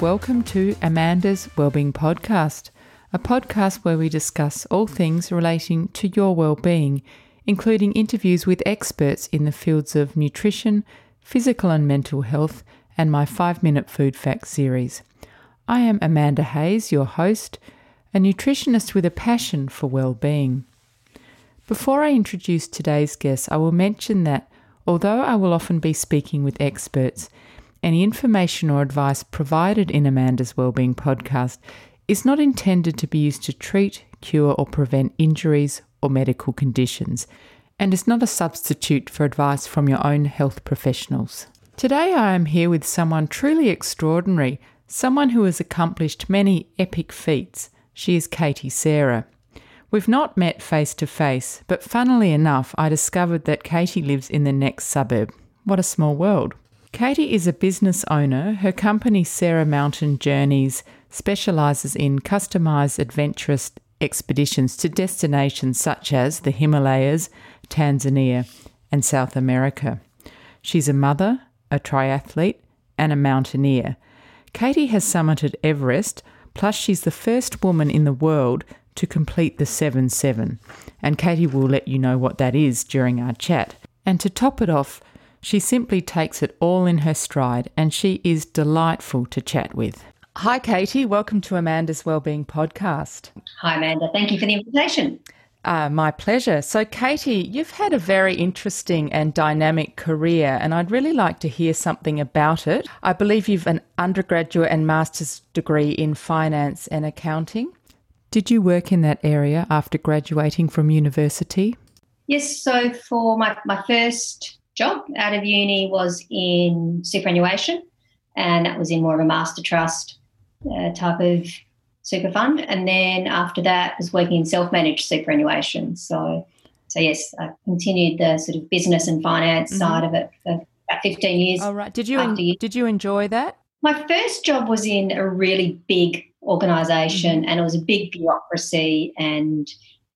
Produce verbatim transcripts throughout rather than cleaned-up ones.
welcome to Amanda's Wellbeing Podcast, a podcast where we discuss all things relating to your wellbeing, including interviews with experts in the fields of nutrition, physical and mental health, and my five-minute food facts series. I am Amanda Hayes, your host, a nutritionist with a passion for wellbeing. Before I introduce today's guest, I will mention that although I will often be speaking with experts, any information or advice provided in Amanda's Wellbeing Podcast is not intended to be used to treat, cure or prevent injuries or medical conditions, and is not a substitute for advice from your own health professionals. Today I am here with someone truly extraordinary, someone who has accomplished many epic feats. She is Katie Sarah. We've not met face to face, but funnily enough, I discovered that Katie lives in the next suburb. What a small world. Katie is a business owner. Her company, Sarah Mountain Journeys, specialises in customised adventurous expeditions to destinations such as the Himalayas, Tanzania, and South America. She's a mother, a triathlete, and a mountaineer. Katie has summited Everest, plus she's the first woman in the world to complete the seven seven, and Katie will let you know what that is during our chat. And to top it off, she simply takes it all in her stride, and she is delightful to chat with. Hi Katie, welcome to Amanda's Wellbeing Podcast. Hi Amanda, thank you for the invitation. Uh, my pleasure. So Katie, you've had a very interesting and dynamic career, and I'd really like to hear something about it. I believe you've an undergraduate and master's degree in finance and accounting. Did you work in that area after graduating from university? Yes, so for my, my first job out of uni was in superannuation, and that was in more of a master trust uh, type of super fund. And then after that was working in self-managed superannuation. So, so yes, I continued the sort of business and finance mm-hmm. side of it for about fifteen years. Oh, right. Did you, en- you- did you enjoy that? My first job was in a really big organisation, and it was a big bureaucracy, and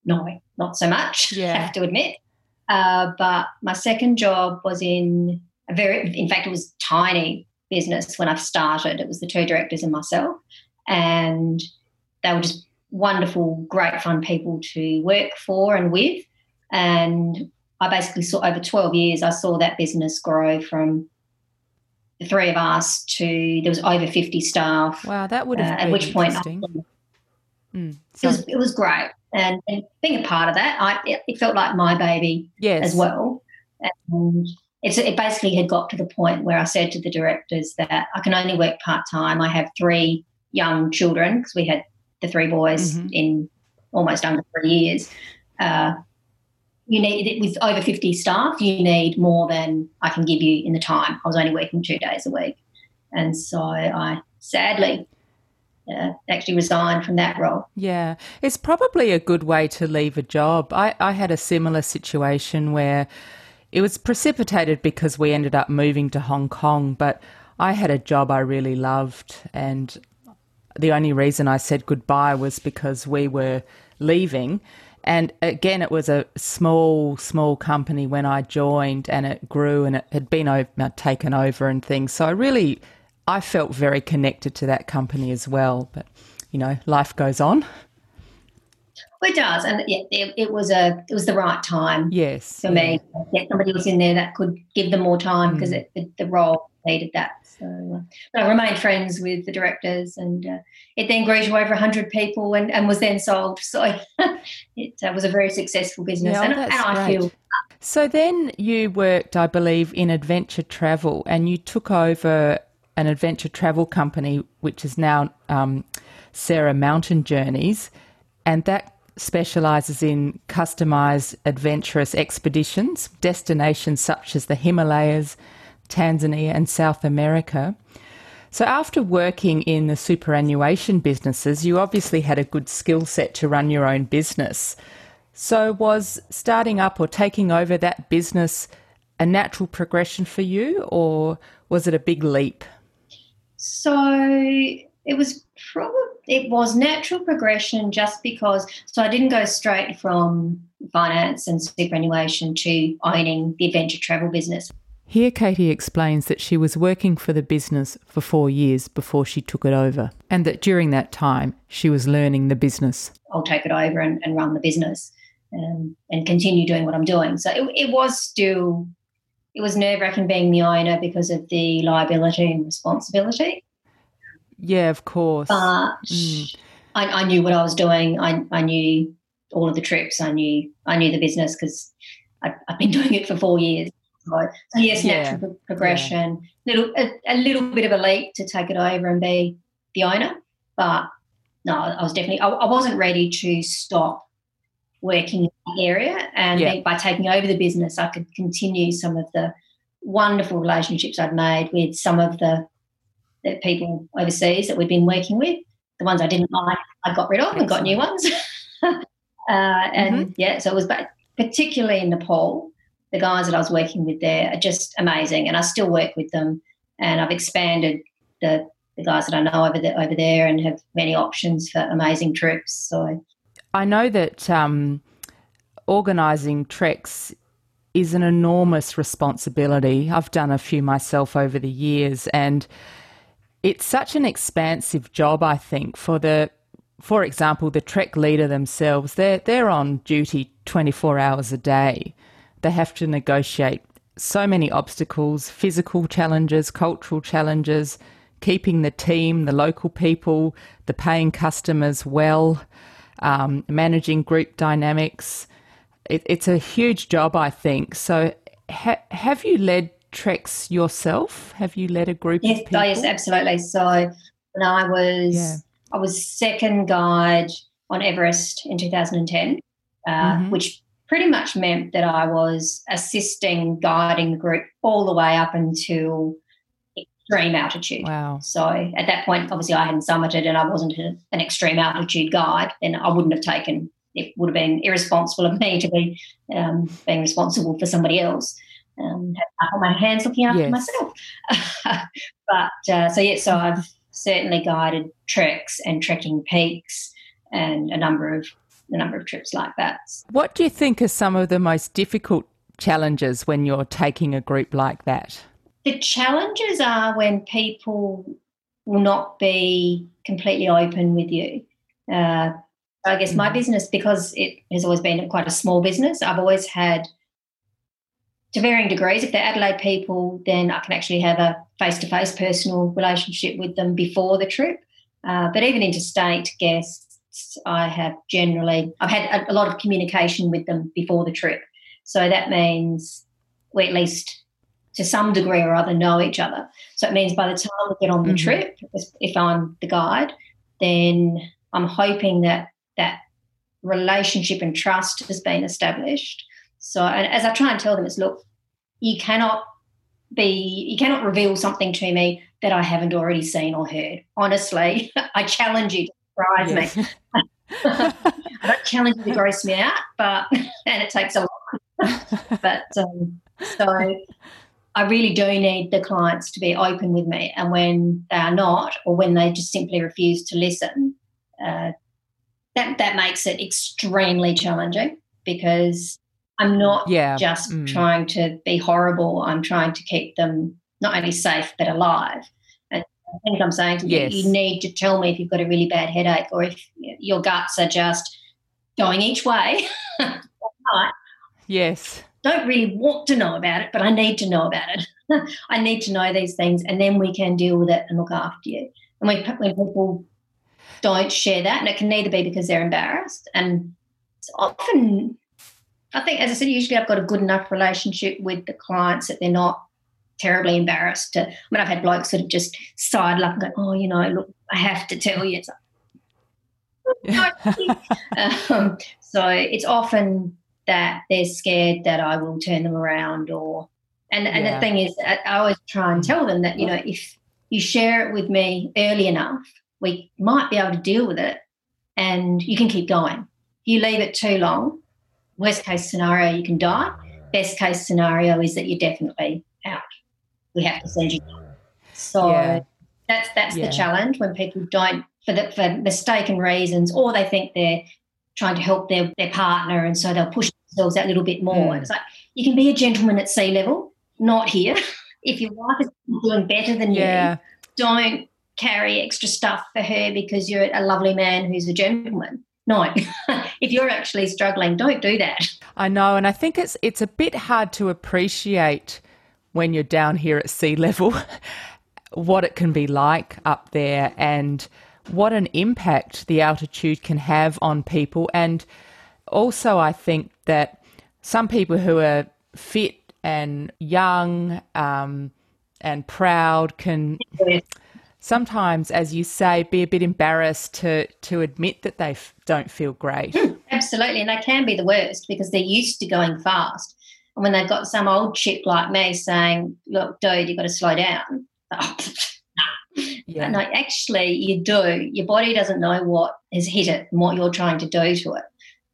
no, not so much, yeah. I have to admit. Uh, but my second job was in a very, in fact, it was tiny business when I started. It was the two directors and myself, and they were just wonderful, great fun people to work for and with. And I basically saw over twelve years, I saw that business grow from the three of us to there was over fifty staff. Wow, that would have uh, been at which point I, mm, it was it was great, and, and being a part of that, I it, it felt like my baby yes. as well. And it's it basically had got to the point where I said to the directors that I can only work part time. I have three young children because we had the three boys mm-hmm. in almost under three years. Uh, You need with over fifty staff, you need more than I can give you in the time. I was only working two days a week, and so I sadly uh, actually resigned from that role. Yeah, it's probably a good way to leave a job. I, I had a similar situation where it was precipitated because we ended up moving to Hong Kong, but I had a job I really loved, and the only reason I said goodbye was because we were leaving. And again, it was a small, small company when I joined, and it grew and it had been over, taken over and things. So I really, I felt very connected to that company as well. But, you know, life goes on. Well, it does. And it, it, it was a, it was the right time yes, for yeah. me. Yeah, somebody was in there that could give them more time because mm. it, the role needed that. So but I remained friends with the directors, and uh, it then grew to over one hundred people and, and was then sold. So it uh, was a very successful business. Yeah, and, and I feel. So then you worked, I believe, in adventure travel, and you took over an adventure travel company, which is now um, Sarah Mountain Journeys, and that specialises in customised adventurous expeditions, destinations such as the Himalayas, Tanzania and South America. So after working in the superannuation businesses, you obviously had a good skill set to run your own business. So was starting up or taking over that business a natural progression for you, or was it a big leap? So it was probably, it was natural progression just because, so I didn't go straight from finance and superannuation to owning the adventure travel business. Here Katie explains that she was working for the business for four years before she took it over, and that during that time she was learning the business. I'll take it over and, and run the business um, and continue doing what I'm doing. So it, it was still, it was nerve-wracking being the owner because of the liability and responsibility. Yeah, of course. But mm. I, I knew what I was doing. I, I knew all of the trips. I knew I knew the business because I've been doing it for four years. So yes, yeah. natural pro- progression, yeah. little a, a little bit of a leap to take it over and be the owner. But no, I was definitely I, I wasn't ready to stop working in that area. And yeah. by taking over the business, I could continue some of the wonderful relationships I'd made with some of the, the people overseas that we'd been working with. The ones I didn't like, I got rid of and got new ones. uh, and mm-hmm. yeah, so it was back, particularly in Nepal. The guys that I was working with there are just amazing, and I still work with them, and I've expanded the, the guys that I know over there, over there and have many options for amazing trips. So I know that um, organising treks is an enormous responsibility. I've done a few myself over the years, and it's such an expansive job, I think, for the for example, the trek leader themselves. They're they're on duty twenty-four hours a day. They have to negotiate so many obstacles, physical challenges, cultural challenges, keeping the team, the local people, the paying customers well, um, managing group dynamics. It, it's a huge job, I think. So ha- have you led treks yourself? Have you led a group yes, of people? Oh, yes, absolutely. So when I was, yeah. I was second guide on Everest in two thousand ten, uh, mm-hmm. which pretty much meant that I was assisting, guiding the group all the way up until extreme altitude. Wow. So at that point, obviously I hadn't summited and I wasn't a, an extreme altitude guide, and I wouldn't have taken, it would have been irresponsible of me to be um, being responsible for somebody else. Um, had all my hands looking after yes. myself. but uh, so, yeah, so I've certainly guided treks and trekking peaks and a number of the number of trips like that. What do you think are some of the most difficult challenges when you're taking a group like that? The challenges are when people will not be completely open with you. Uh, I guess my business, because it has always been quite a small business, I've always had, to varying degrees, if they're Adelaide people, then I can actually have a face-to-face personal relationship with them before the trip. Uh, but even interstate guests, I have generally, I've had a, a lot of communication with them before the trip. So that means we at least to some degree or other know each other. So it means by the time we get on the mm-hmm. trip, if I'm the guide, then I'm hoping that that relationship and trust has been established. So and as I try and tell them, it's look, you cannot be, you cannot reveal something to me that I haven't already seen or heard. Honestly, I challenge you to surprise yes. me. I don't challenge you to gross me out, but and it takes a lot. but um, so I really do need the clients to be open with me, and when they are not, or when they just simply refuse to listen, uh, that that makes it extremely challenging because I'm not yeah. just mm. trying to be horrible. I'm trying to keep them not only safe but alive. I think I'm saying to you, yes. you need to tell me if you've got a really bad headache or if your guts are just going each way. yes. Don't really want to know about it, but I need to know about it. I need to know these things, and then we can deal with it and look after you. And when, when people don't share that, and it can either be because they're embarrassed, and it's often, I think, as I said, usually I've got a good enough relationship with the clients that they're not terribly embarrassed to, I mean, I've had blokes sort of just sidle up and go, oh, you know, look, I have to tell you. It's like, um, so it's often that they're scared that I will turn them around or, and, and yeah. the thing is, I, I always try and tell them that, you know, if you share it with me early enough, we might be able to deal with it and you can keep going. If you leave it too long, worst case scenario, you can die. Best case scenario is that you're definitely out. We have to send you. So yeah. that's that's yeah. the challenge when people don't, for the, for mistaken reasons, or they think they're trying to help their, their partner and so they'll push themselves that little bit more. Mm. It's like you can be a gentleman at sea level not here. If your wife is doing better than yeah. you, don't carry extra stuff for her because you're a lovely man who's a gentleman. No, if you're actually struggling, don't do that. I know, and I think it's it's a bit hard to appreciate when you're down here at sea level what it can be like up there and what an impact the altitude can have on people. And also I think that some people who are fit and young um, and proud can sometimes, as you say, be a bit embarrassed to, to admit that they f- don't feel great. Absolutely, and they can be the worst because they're used to going fast. And when they've got some old chick like me saying, look, dude, you've got to slow down. Yeah. No, actually you do. Your body doesn't know what has hit it and what you're trying to do to it.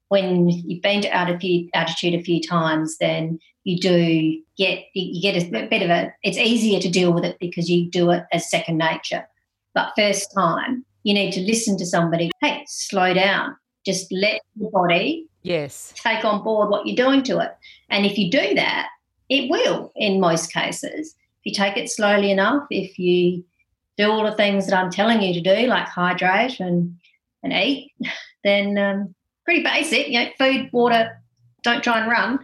When you've been to altitude a few times, then you do get you get a bit of a, it's easier to deal with it because you do it as second nature. But first time, you need to listen to somebody. Hey, slow down. Just let your body yes. take on board what you're doing to it. And if you do that, it will in most cases. If you take it slowly enough, if you do all the things that I'm telling you to do, like hydrate and, and eat, then um, pretty basic, you know, food, water, don't try and run,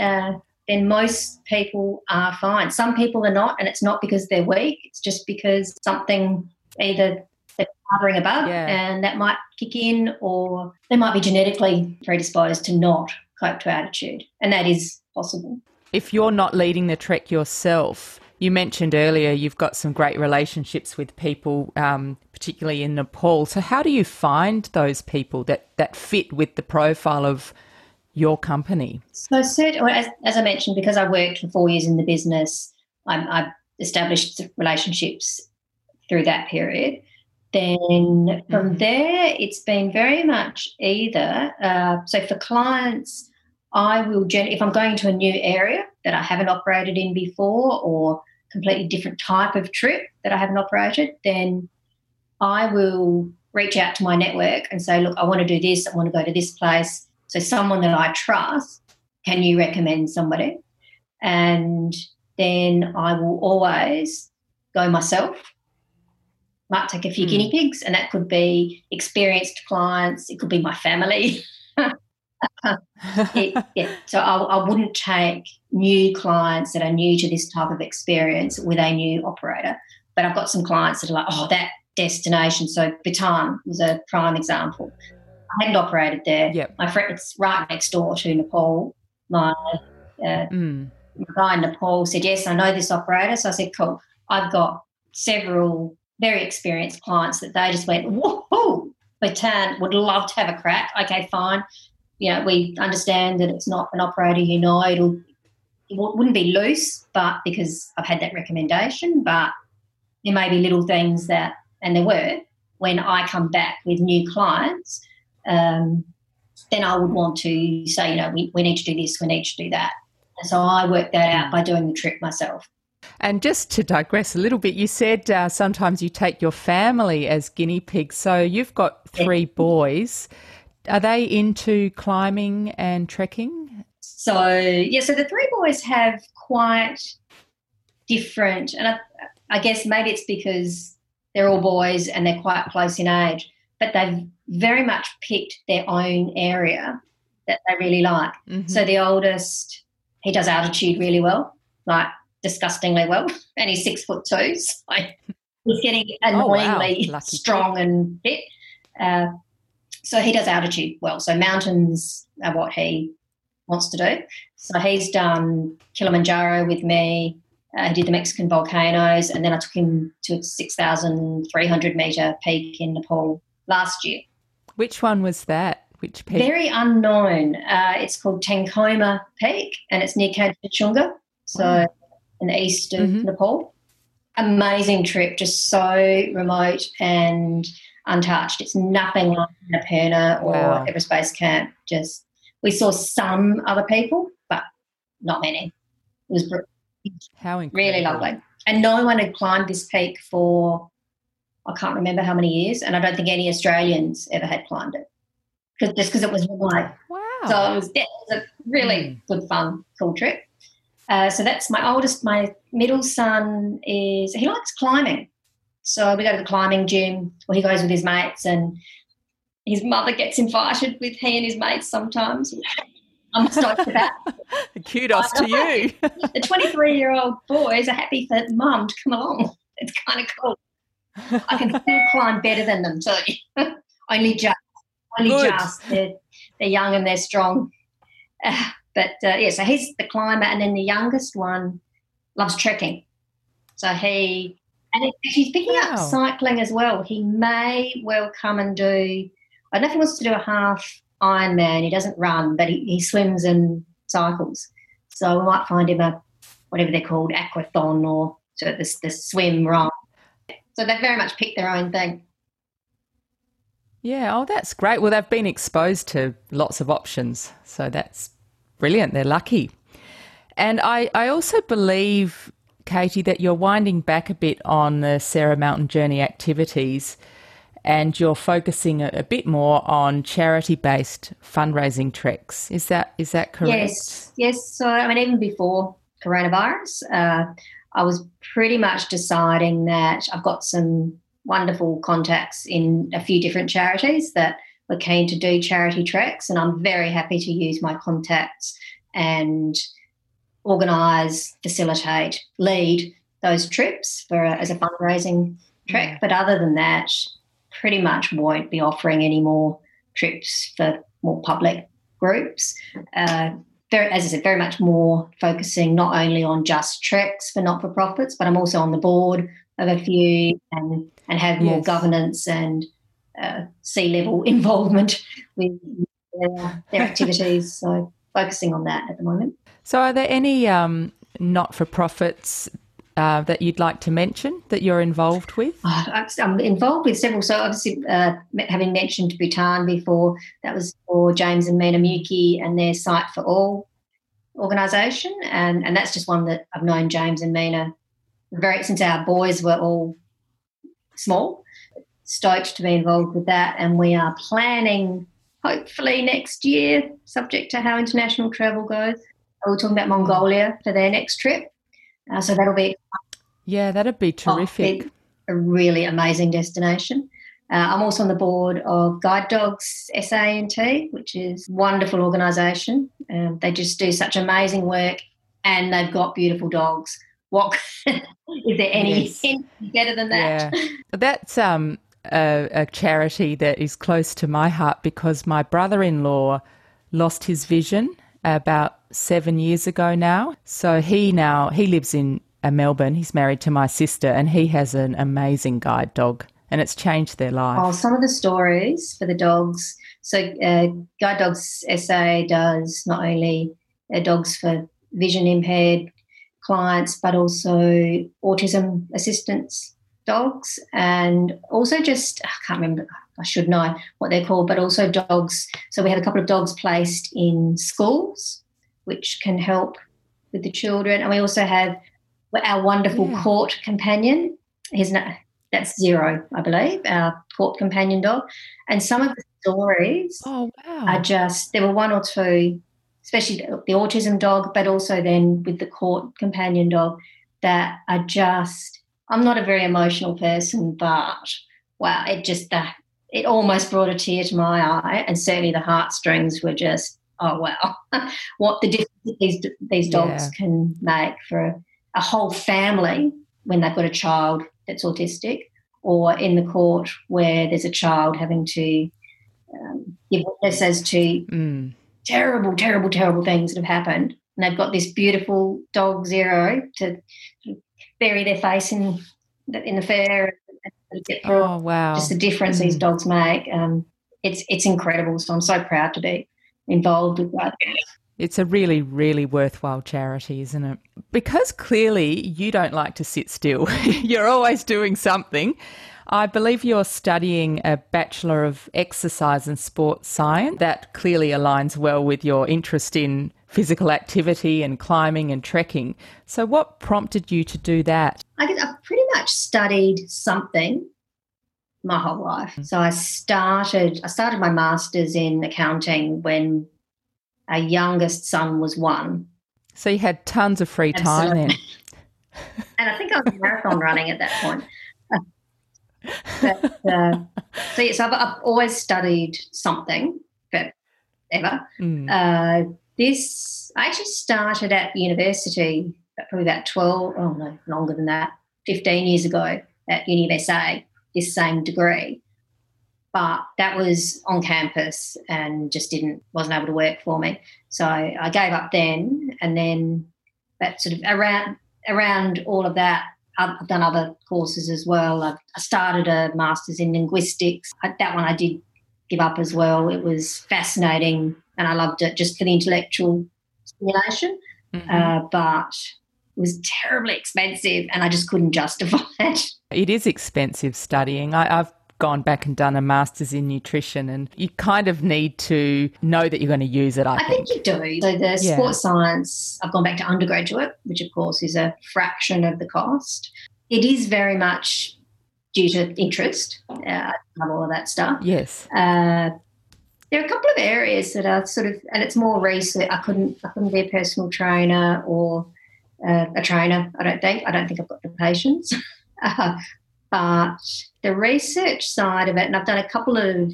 uh, then most people are fine. Some people are not, and it's not because they're weak. It's just because something either they're harboring above yeah. and that might kick in, or they might be genetically predisposed to not cope to altitude, and that is possible. If you're not leading the trek yourself, you mentioned earlier you've got some great relationships with people, um, particularly in Nepal. So how do you find those people that, that fit with the profile of your company? So certainly, as, as I mentioned, because I worked for four years in the business, I'm, I've established relationships through that period. Then mm-hmm. from there it's been very much either. Uh, so for clients, I will, if I'm going to a new area that I haven't operated in before or completely different type of trip that I haven't operated, then I will reach out to my network and say, look, I want to do this, I want to go to this place. So someone that I trust, can you recommend somebody? And then I will always go myself. Might take a few mm. guinea pigs, and that could be experienced clients, it could be my family. it, yeah. So I, I wouldn't take new clients that are new to this type of experience with a new operator. But I've got some clients that are like, oh, that destination. So Bhutan was a prime example. I hadn't operated there. Yep. My friend, it's right next door to Nepal. My, uh, mm. my guy in Nepal said, yes, I know this operator. So I said, cool. I've got several very experienced clients that they just went, whoa, Bhutan, would love to have a crack. Okay, fine. You know, we understand that it's not an operator, you know, it'll, it wouldn't be loose, but because I've had that recommendation, but there may be little things that, and there were, when I come back with new clients, um, then I would want to say, you know, we, we need to do this, we need to do that. And so I worked that out by doing the trip myself. And just to digress a little bit, you said uh, sometimes you take your family as guinea pigs. So you've got three boys. Are they into climbing and trekking? So, yeah, so the three boys have quite different, and I, I guess maybe it's because they're all boys and they're quite close in age, but they've very much picked their own area that they really like. Mm-hmm. So the oldest, he does altitude really well, like disgustingly well, and he's six foot two, so he's getting annoyingly oh, wow. strong and fit. Uh, So he does altitude well. So mountains are what he wants to do. So he's done Kilimanjaro with me. Uh, he did the Mexican volcanoes, and then I took him to a six thousand three hundred metre peak in Nepal last year. Which one was that? Which peak? Very unknown. Uh, it's called Tenkoma Peak, and it's near Kanchenjunga, so mm. in the east of mm-hmm. Nepal. Amazing trip, just so remote and untouched. It's nothing like Annapurna or wow. Everest Base Camp. Just we saw some other people, but not many. It was how incredible. Really lovely, and no one had climbed this peak for I can't remember how many years, and I don't think any Australians ever had climbed it, because just because it was remote. Wow! So it was, yeah, it was a really mm. good, fun, cool trip. Uh, so that's my oldest. My middle son is, he likes climbing. So we go to the climbing gym, or he goes with his mates, and his mother gets invited with he and his mates sometimes. I'm stoked for that. Kudos to you. The twenty-three-year-old boys are happy for mum to come along. It's kind of cool. I can still climb better than them, so only just. Only Good. just. They're, they're young and they're strong. Uh, but, uh, yeah, so he's the climber, and then the youngest one loves trekking. So he – and he's picking wow. up cycling as well. He may well come and do – I don't know if he wants to do a half Ironman. He doesn't run, but he, he swims and cycles. So we might find him a – whatever they're called, aquathon or so the, the swim run. So they very much pick their own thing. Yeah, oh, that's great. Well, they've been exposed to lots of options, so that's brilliant. They're lucky. And I, I also believe, Katie, that you're winding back a bit on the Sarah Mountain Journey activities, and you're focusing a, a bit more on charity-based fundraising treks. Is that is that correct? Yes, yes. So, I mean, even before coronavirus, uh, I was pretty much deciding that I've got some wonderful contacts in a few different charities that were keen to do charity treks, and I'm very happy to use my contacts and organise, facilitate, lead those trips for a, as a fundraising trek. But other than that, pretty much won't be offering any more trips for more public groups. Uh, very, as I said, very much more focusing not only on just treks for not-for-profits, but I'm also on the board of a few, and, and have more yes. governance and uh, C-level involvement with their, their activities. So focusing on that at the moment. So are there any um, not-for-profits uh, that you'd like to mention that you're involved with? Oh, I'm involved with several. So obviously uh, having mentioned Bhutan before, that was for James and Mina Muki and their Sight for All organisation, and, and that's just one that I've known James and Mina Very, since our boys were all small, stoked to be involved with that. And we are planning, hopefully next year, subject to how international travel goes, we're talking about Mongolia for their next trip. Uh, so that'll be yeah, that'd be terrific. A really amazing destination. Uh, I'm also on the board of Guide Dogs S A N T, which is a wonderful organisation. Um, they just do such amazing work, and they've got beautiful dogs. What is there any yes. better than that? Yeah. That's um, a, a charity that is close to my heart, because my brother-in-law lost his vision about seven years ago now. So he now he lives in uh, Melbourne. He's married to my sister, and he has an amazing guide dog, and it's changed their life. Oh, some of the stories for the dogs. So uh, Guide Dogs S A does not only uh, dogs for vision impaired clients, but also autism assistance dogs, and also just, I can't remember, I should know what they're called, but also dogs. So we have a couple of dogs placed in schools, which can help with the children. And we also have our wonderful yeah. court companion. His name, that's Zero, I believe, our court companion dog. And some of the stories oh, wow. are just, there were one or two, especially the autism dog, but also then with the court companion dog, that are just, I'm not a very emotional person, but, wow, it just, uh, it almost brought a tear to my eye, and certainly the heartstrings were just, oh, wow, what the difference these, these dogs yeah. can make for a, a whole family when they've got a child that's autistic, or in the court where there's a child having to um, give witness as to mm. terrible, terrible, terrible things that have happened, and they've got this beautiful dog Zero to bury their face in the, in the fur. And get through. Oh wow! Just the difference mm. these dogs make. Um, it's it's incredible. So I'm so proud to be involved with that. It's a really, really worthwhile charity, isn't it? Because clearly you don't like to sit still. You're always doing something. I believe you're studying a Bachelor of Exercise and Sports Science. That clearly aligns well with your interest in physical activity and climbing and trekking. So what prompted you to do that? I guess I've pretty much studied something my whole life. So I started I started my master's in accounting when our youngest son was one. So you had tons of free time Absolutely. Then. And I think I was marathon running at that point. But, uh, so yes, I've, I've always studied something forever. Mm. Uh, this I actually started at university probably about twelve, oh no, longer than that, fifteen years ago at Uni of S A, this same degree. But that was on campus and just didn't wasn't able to work for me. So I, I gave up then, and then that sort of around around all of that, I've done other courses as well. I've, I started a master's in linguistics. I, that one I did give up as well. It was fascinating, and I loved it just for the intellectual stimulation. Mm-hmm. Uh, but it was terribly expensive, and I just couldn't justify it. It is expensive studying. I, I've gone back and done a master's in nutrition, and you kind of need to know that you're going to use it. I, I think. think you do. So the yeah. sports science, I've gone back to undergraduate, which of course is a fraction of the cost. It is very much due to interest, uh, all of that stuff. Yes. Uh, there are a couple of areas that are sort of, and it's more research. I couldn't, I couldn't be a personal trainer or uh, a trainer. I don't think. I don't think I've got the patience. uh, But the research side of it, and I've done a couple of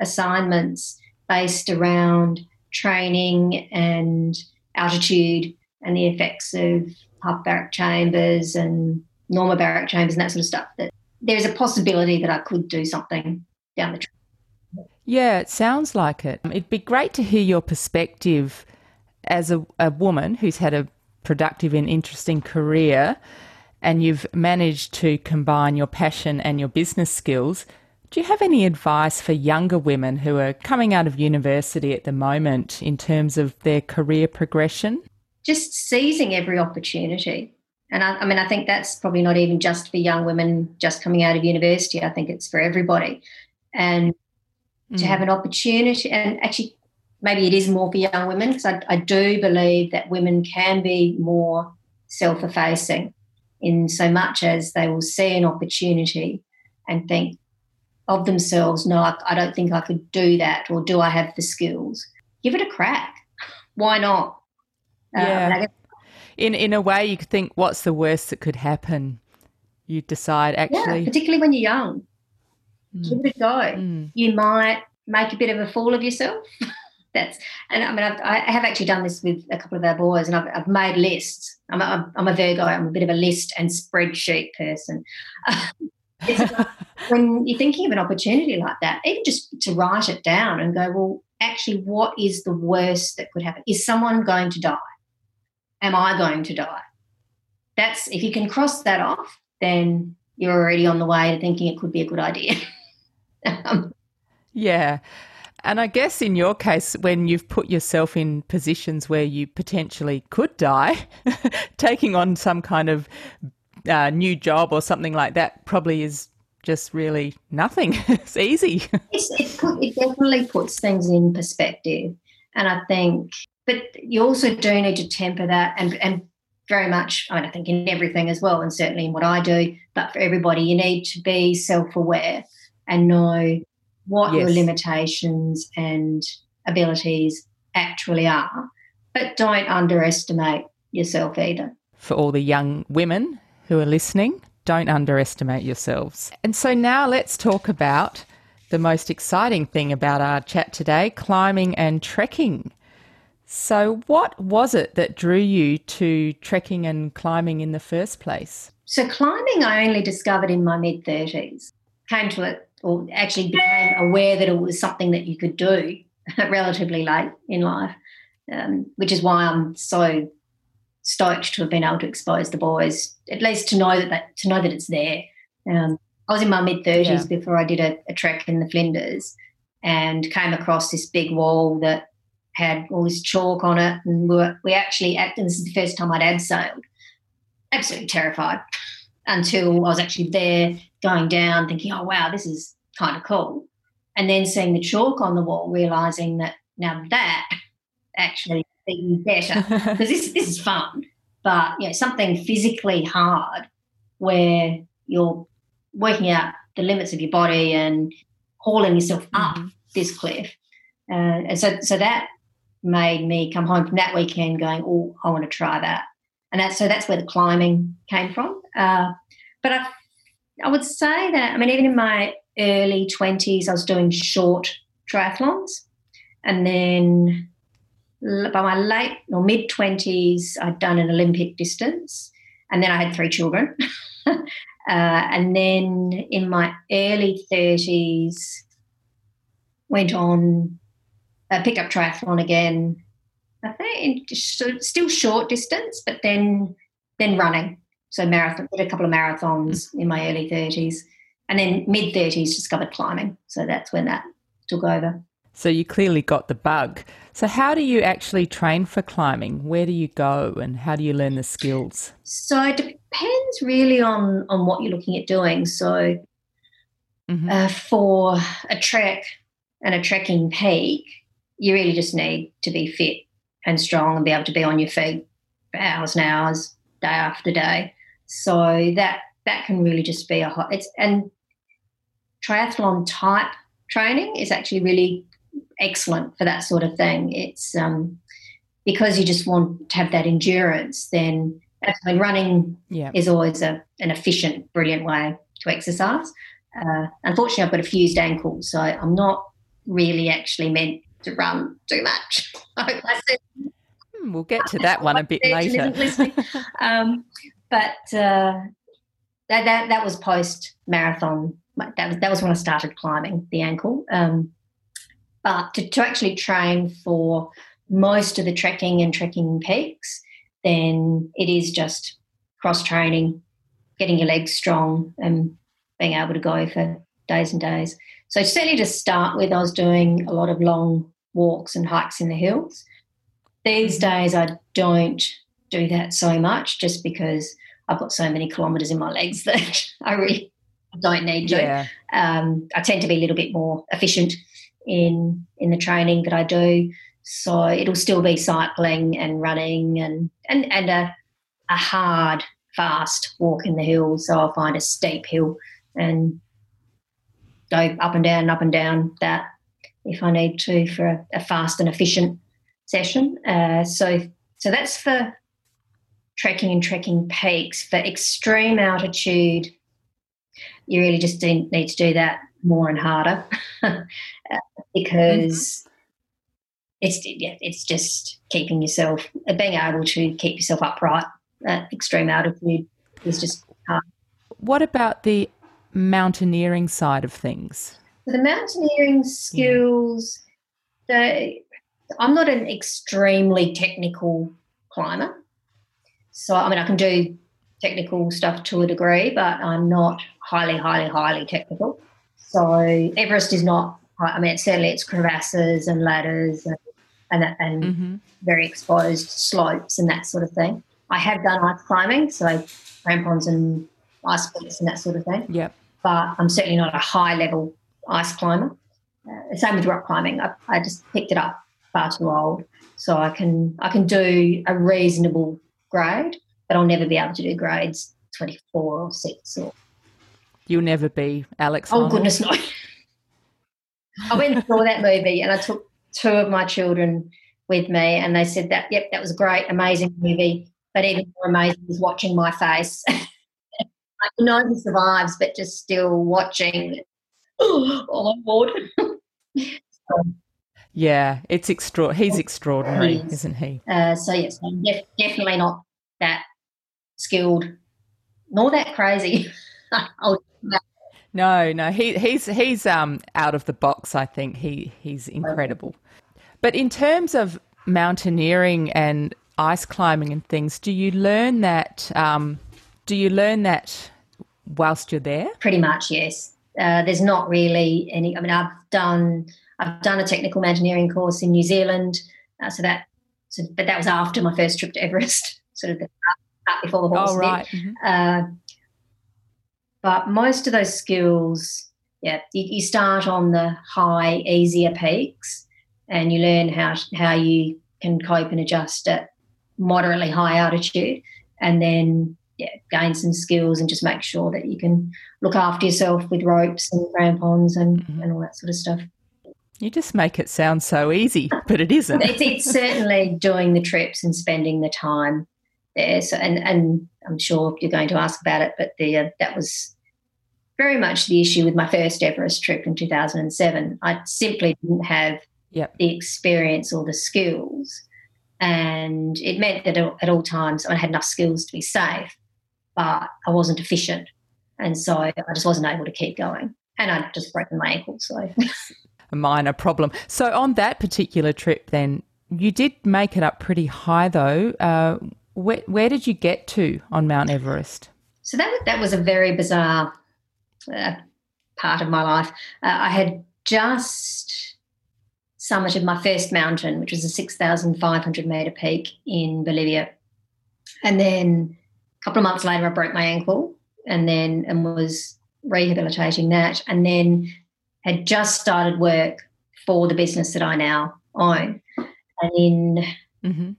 assignments based around training and altitude and the effects of hyperbaric chambers and normobaric chambers and that sort of stuff, that there's a possibility that I could do something down the track. Yeah, it sounds like it. It'd be great to hear your perspective as a, a woman who's had a productive and interesting career, and you've managed to combine your passion and your business skills. Do you have any advice for younger women who are coming out of university at the moment in terms of their career progression? Just seizing every opportunity. And I, I mean, I think that's probably not even just for young women just coming out of university. I think it's for everybody. And mm. to have an opportunity, and actually maybe it is more for young women, because I, I do believe that women can be more self-effacing, in so much as they will see an opportunity and think of themselves, no, I, I don't think I could do that, or do I have the skills? Give it a crack. Why not? Yeah. Uh, guess- in in a way, you could think, what's the worst that could happen? You decide, actually. Yeah, particularly when you're young. Mm. Give it a go. Mm. You might make a bit of a fool of yourself. That's, and I mean, I've, I have actually done this with a couple of our boys, and I've, I've made lists. I'm a, I'm a Virgo. I'm a bit of a list and spreadsheet person. Uh, it's like when you're thinking of an opportunity like that, even just to write it down and go, well, actually, what is the worst that could happen? Is someone going to die? Am I going to die? That's, if you can cross that off, then you're already on the way to thinking it could be a good idea. um, yeah. And I guess in your case, when you've put yourself in positions where you potentially could die, taking on some kind of uh, new job or something like that probably is just really nothing. It's easy. It's, it, put, it definitely puts things in perspective. And I think, but you also do need to temper that, and, and very much, I mean, I think in everything as well, and certainly in what I do, but for everybody, you need to be self-aware and know what yes. your limitations and abilities actually are. But don't underestimate yourself either. For all the young women who are listening, don't underestimate yourselves. And so now let's talk about the most exciting thing about our chat today, climbing and trekking. So what was it that drew you to trekking and climbing in the first place? So climbing I only discovered in my mid-thirties. Came to it, or actually became aware that it was something that you could do relatively late in life, um, which is why I'm so stoked to have been able to expose the boys, at least to know that, that to know that it's there. Um, I was in my mid-thirties yeah. before I did a, a trek in the Flinders, and came across this big wall that had all this chalk on it, and we were, we actually, and this is the first time I'd abseiled, absolutely terrified, until I was actually there going down thinking, oh, wow, this is kind of cool. And then seeing the chalk on the wall, realising that now that actually is even better, because this, this is fun. But, you know, something physically hard where you're working out the limits of your body and hauling yourself up mm-hmm. this cliff. Uh, and so so that made me come home from that weekend going, oh, I want to try that. And that's, so that's where the climbing came from. Uh, but I, I would say that, I mean, even in my early twenties, I was doing short triathlons. And then by my late or mid-twenties, I'd done an Olympic distance. And then I had three children. uh, and then in my early thirties, went on, uh, picked up triathlon again. I think still short distance, but then then running. So marathon, did a couple of marathons in my early thirties, and then mid thirties discovered climbing. So that's when that took over. So you clearly got the bug. So how do you actually train for climbing? Where do you go, and how do you learn the skills? So it depends really on on what you're looking at doing. So mm-hmm. uh, for a trek and a trekking peak, you really just need to be fit and strong and be able to be on your feet for hours and hours, day after day. So that that can really just be a hot. It's and triathlon type training is actually really excellent for that sort of thing. It's um, because you just want to have that endurance. Then that's when running yeah. is always a, an efficient, brilliant way to exercise. Uh, unfortunately, I've got a fused ankle, so I'm not really actually meant to run too much. I said, hmm, we'll get to that one a bit later. um, but uh, that, that that was post-marathon. That was, that was when I started climbing, the ankle. Um, but to, to actually train for most of the trekking and trekking peaks, then it is just cross-training, getting your legs strong and being able to go for days and days. So certainly to start with, I was doing a lot of long walks and hikes in the hills. These days I don't do that so much just because I've got so many kilometres in my legs that I really don't need to. Yeah. Um, I tend to be a little bit more efficient in in the training that I do. So it'll still be cycling and running and, and, and a, a hard, fast walk in the hills. So I'll find a steep hill and go up and down, up and down that if I need to for a, a fast and efficient session. Uh, so so that's for trekking and trekking peaks. For extreme altitude, you really just need to do that more and harder uh, because mm-hmm. it's yeah, it's just keeping yourself, being able to keep yourself upright at extreme altitude is just hard. What about the mountaineering side of things? The mountaineering skills, they, I'm not an extremely technical climber. So, I mean, I can do technical stuff to a degree, but I'm not highly, highly, highly technical. So Everest is not, I mean, it's certainly it's crevasses and ladders and and, and mm-hmm. very exposed slopes and that sort of thing. I have done ice climbing, so crampons and ice picks and that sort of thing. Yeah. But I'm certainly not a high-level ice climber. Uh, same with rock climbing. I, I just picked it up far too old. So I can I can do a reasonable grade, but I'll never be able to do grades twenty-four or six. Or... You'll never be Alex Honnold. Oh, goodness, no. I went and saw that movie and I took two of my children with me and they said, that yep, that was a great, amazing movie, but even more amazing was watching my face. I know he survives, but just still watching all on board. so, yeah, it's extra- he's extraordinary, he is. Isn't he? Uh, so, yes, I'm def- definitely not that skilled nor that crazy. I'll no, no, he, he's he's um out of the box, I think. He He's incredible. But in terms of mountaineering and ice climbing and things, do you learn that um, – do you learn that whilst you're there? Pretty much, yes. Uh, there's not really any. I mean, I've done I've done a technical mountaineering course in New Zealand, uh, so that, so, but that was after my first trip to Everest, sort of the, up before the horse. Oh, right. Mm-hmm. Uh, but most of those skills, yeah, you, you start on the high, easier peaks, and you learn how how you can cope and adjust at moderately high altitude, and then. Yeah, gain some skills and just make sure that you can look after yourself with ropes and crampons and, mm-hmm. and all that sort of stuff. You just make it sound so easy, but it isn't. It's, it's certainly doing the trips and spending the time there. So, and, and I'm sure you're going to ask about it, but the, uh, that was very much the issue with my first Everest trip in two thousand seven. I simply didn't have yep. the experience or the skills, and it meant that at all times I had enough skills to be safe, but I wasn't efficient, and so I just wasn't able to keep going, and I'd just broken my ankle, so... A minor problem. So on that particular trip then, you did make it up pretty high though. Uh, where, where did you get to on Mount Everest? So that, that was a very bizarre uh, part of my life. Uh, I had just summited my first mountain, which was a six thousand five hundred metre peak in Bolivia. And then a couple of months later I broke my ankle and then and was rehabilitating that, and then had just started work for the business that I now own. And in mm-hmm.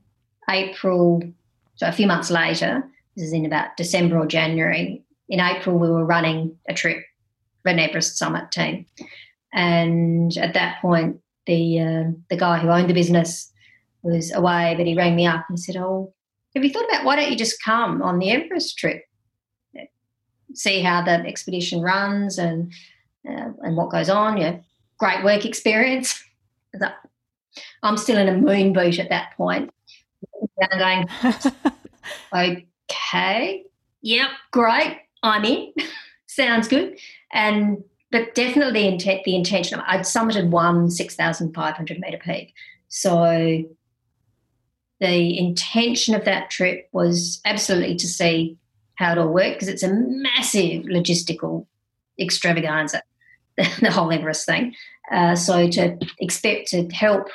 April, so a few months later, this is in about December or January, in April we were running a trip, Red Nebras Summit team. And at that point the uh, the guy who owned the business was away, but he rang me up and said, oh, have you thought about why don't you just come on the Everest trip, see how the expedition runs and Uh, and what goes on, you know, great work experience. I'm still in a moon boot at that point. I'm going, okay, yep, great, I'm in. Sounds good. And but definitely intent, the intention, I'd summited one six thousand five hundred metre peak. So the intention of that trip was absolutely to see how it all worked, because it's a massive logistical extravaganza, the whole Everest thing. Uh, so to expect to help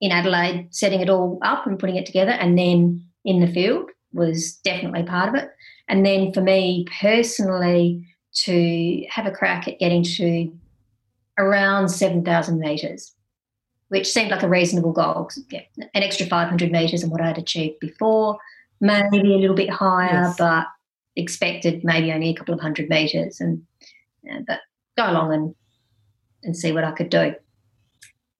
in Adelaide setting it all up and putting it together, and then in the field was definitely part of it. And then for me personally to have a crack at getting to around seven thousand metres, which seemed like a reasonable goal, yeah, an extra five hundred metres than what I'd achieved before, maybe a little bit higher, yes. but expected maybe only a couple of hundred metres, and you know, but go along and and see what I could do.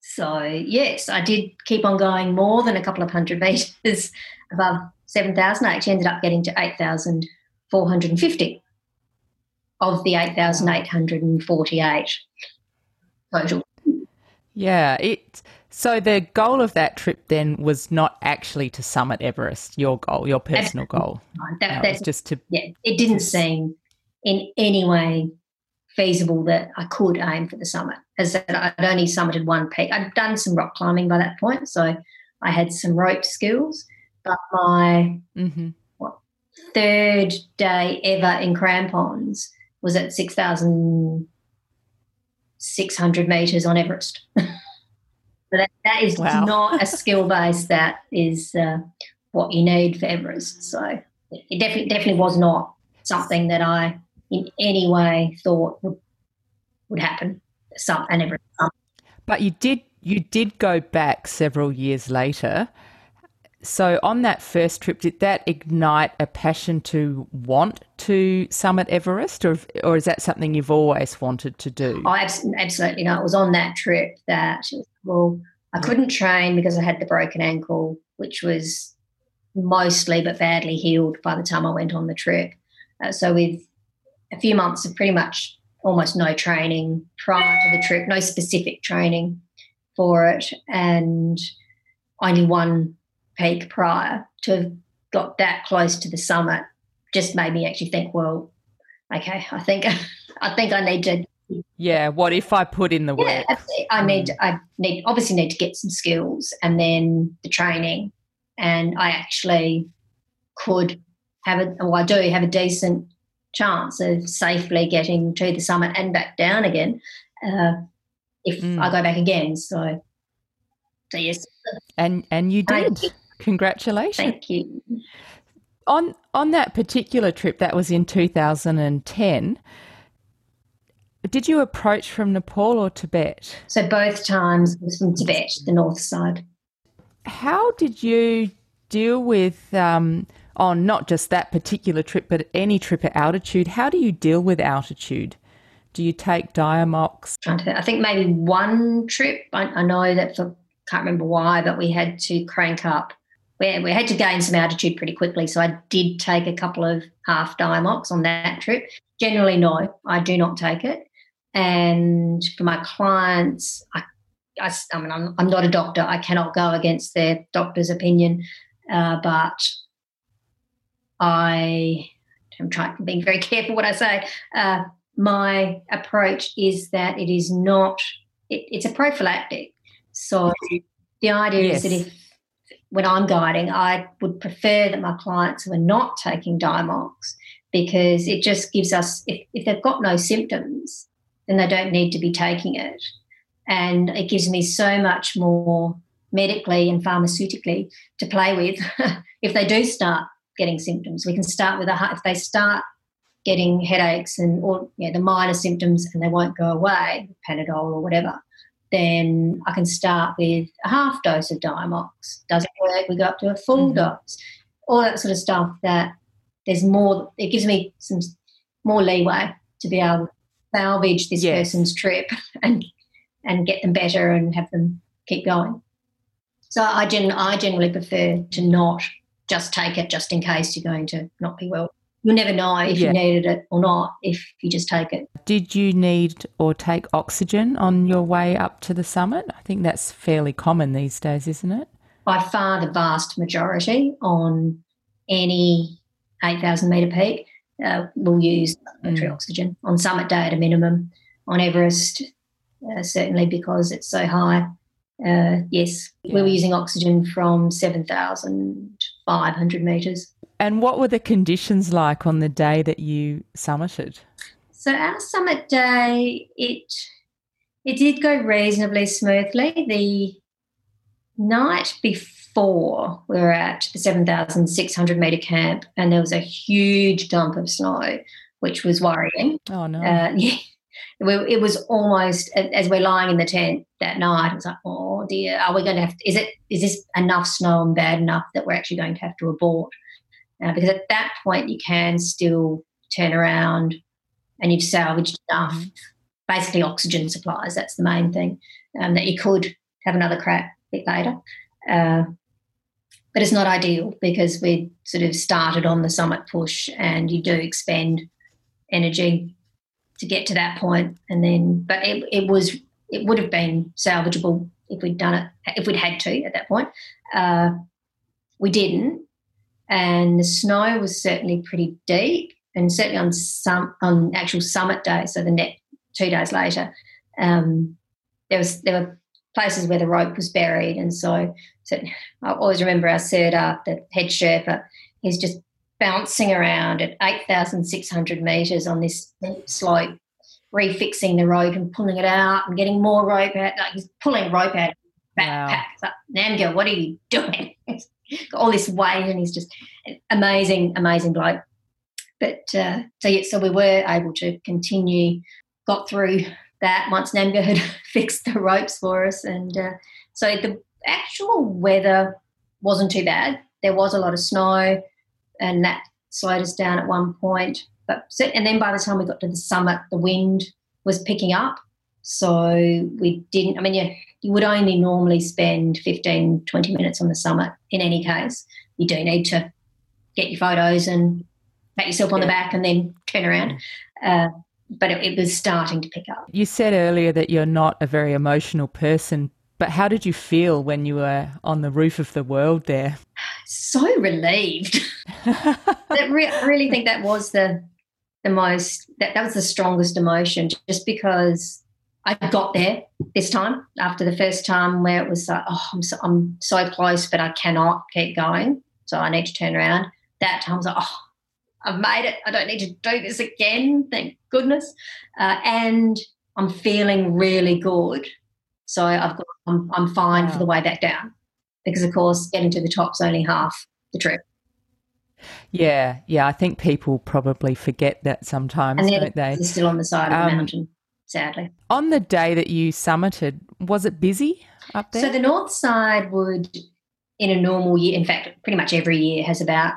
So, yes, I did keep on going more than a couple of hundred metres above seven thousand. I actually ended up getting to eight thousand four hundred fifty of the eight thousand eight hundred forty-eight total. Yeah, it. So the goal of that trip then was not actually to summit Everest, your goal, your personal that's, goal. That, no, that's just to. Yeah, it didn't seem in any way feasible that I could aim for the summit. As I said, I'd only summited one peak. I'd done some rock climbing by that point, so I had some rope skills. But my mm-hmm. what, third day ever in crampons was at six thousand six hundred metres on Everest. So that, that is wow. not a skill base that is uh, what you need for Everest. So it definitely definitely was not something that I in any way thought would, would happen. Some and Everest. But you did you did go back several years later. So on that first trip, did that ignite a passion to want to summit Everest, or or is that something you've always wanted to do? Oh, absolutely not. It was on that trip that, well, I couldn't train because I had the broken ankle, which was mostly but badly healed by the time I went on the trip. Uh, so with a few months of pretty much almost no training prior to the trip, no specific training for it, and only one peak prior, to have got that close to the summit just made me actually think, well, okay, I think I think I need to. Yeah, what if I put in the work? Yeah, I need I need obviously need to get some skills and then the training, and I actually could have a well, I do have a decent chance of safely getting to the summit and back down again uh, if mm. I go back again. So, so yes, and and you did. I, Congratulations. Thank you. On on that particular trip, that was in two thousand ten, did you approach from Nepal or Tibet? So both times it was from Tibet, the north side. How did you deal with, um, on not just that particular trip but any trip at altitude, how do you deal with altitude? Do you take Diamox? I think maybe one trip. I, I know that for, can't remember why, but we had to crank up. We, we had to gain some altitude pretty quickly, so I did take a couple of half Diamox on that trip. Generally, no, I do not take it. And for my clients, I, I, I mean, I'm, I'm not a doctor. I cannot go against their doctor's opinion, uh, but I am trying to be very careful what I say. Uh, my approach is that it is not, it, it's a prophylactic. So the idea yes. is that if, when I'm guiding, I would prefer that my clients were not taking Diamox, because it just gives us, if, if they've got no symptoms, then they don't need to be taking it. And it gives me so much more medically and pharmaceutically to play with. If they do start getting symptoms, we can start with a heart. If they start getting headaches and or you know, the minor symptoms and they won't go away, Panadol or whatever, then I can start with a half dose of Diamox. Doesn't work, we go up to a full mm-hmm. dose. All that sort of stuff that there's more, it gives me some more leeway to be able to salvage this yes. person's trip and and get them better and have them keep going. So I, gen- I generally prefer to not just take it just in case you're going to not be well. You'll never know if yeah. you needed it or not if you just take it. Did you need or take oxygen on your way up to the summit? I think that's fairly common these days, isn't it? By far the vast majority on any eight thousand metre peak uh, will use supplementary mm. oxygen on summit day at a minimum. On Everest, uh, certainly because it's so high, uh, yes, yeah. we were using oxygen from seven thousand five hundred metres. And what were the conditions like on the day that you summited? So our summit day, it it did go reasonably smoothly. The night before we were at the seven thousand six hundred metre camp and there was a huge dump of snow, which was worrying. Oh, no. Uh, yeah. It was almost, as we're lying in the tent that night, it was like, oh, dear, are we going to have to, is, it, is this enough snow and bad enough that we're actually going to have to abort? Uh, because at that point you can still turn around and you've salvaged enough, basically oxygen supplies, that's the main thing, um, that you could have another crack a bit later. Uh, but it's not ideal because we sort of started on the summit push and you do expend energy to get to that point, and then but it, it was it would have been salvageable if we'd done it, if we'd had to at that point. Uh, we didn't. And the snow was certainly pretty deep, and certainly on some on actual summit day, so the next two days later, um, there was there were places where the rope was buried, and so, so I always remember our Sirdar, the head Sherpa, he's just bouncing around at eight thousand six hundred metres on this slope, refixing the rope and pulling it out and getting more rope out. Like he's pulling rope out of his backpack. Wow. It's like, Namgyal, what are you doing? Got all this weight and he's just an amazing, amazing bloke. But uh, so, yeah, so we were able to continue, got through that once Namgyal had fixed the ropes for us. And uh, so the actual weather wasn't too bad. There was a lot of snow and that slowed us down at one point. But and then by the time we got to the summit, the wind was picking up. So we didn't, I mean, yeah, you would only normally spend fifteen, twenty minutes on the summit in any case. You do need to get your photos and pat yourself on yeah. the back and then turn around. Uh, but it, it was starting to pick up. You said earlier that you're not a very emotional person, but how did you feel when you were on the roof of the world there? So relieved. I really think that was the, the most, that, that was the strongest emotion, just because I got there this time after the first time where it was like, oh, I'm so, I'm so close, but I cannot keep going, so I need to turn around. That time I was like, oh, I've made it. I don't need to do this again, thank goodness. Uh, and I'm feeling really good, so I've got, I'm, I'm fine wow. for the way back down because, of course, getting to the top's only half the trip. Yeah, yeah, I think people probably forget that sometimes, and don't they? They're still on the side um, of the mountain. Sadly. On the day that you summited, was it busy up there? So the north side would, in a normal year, in fact, pretty much every year has about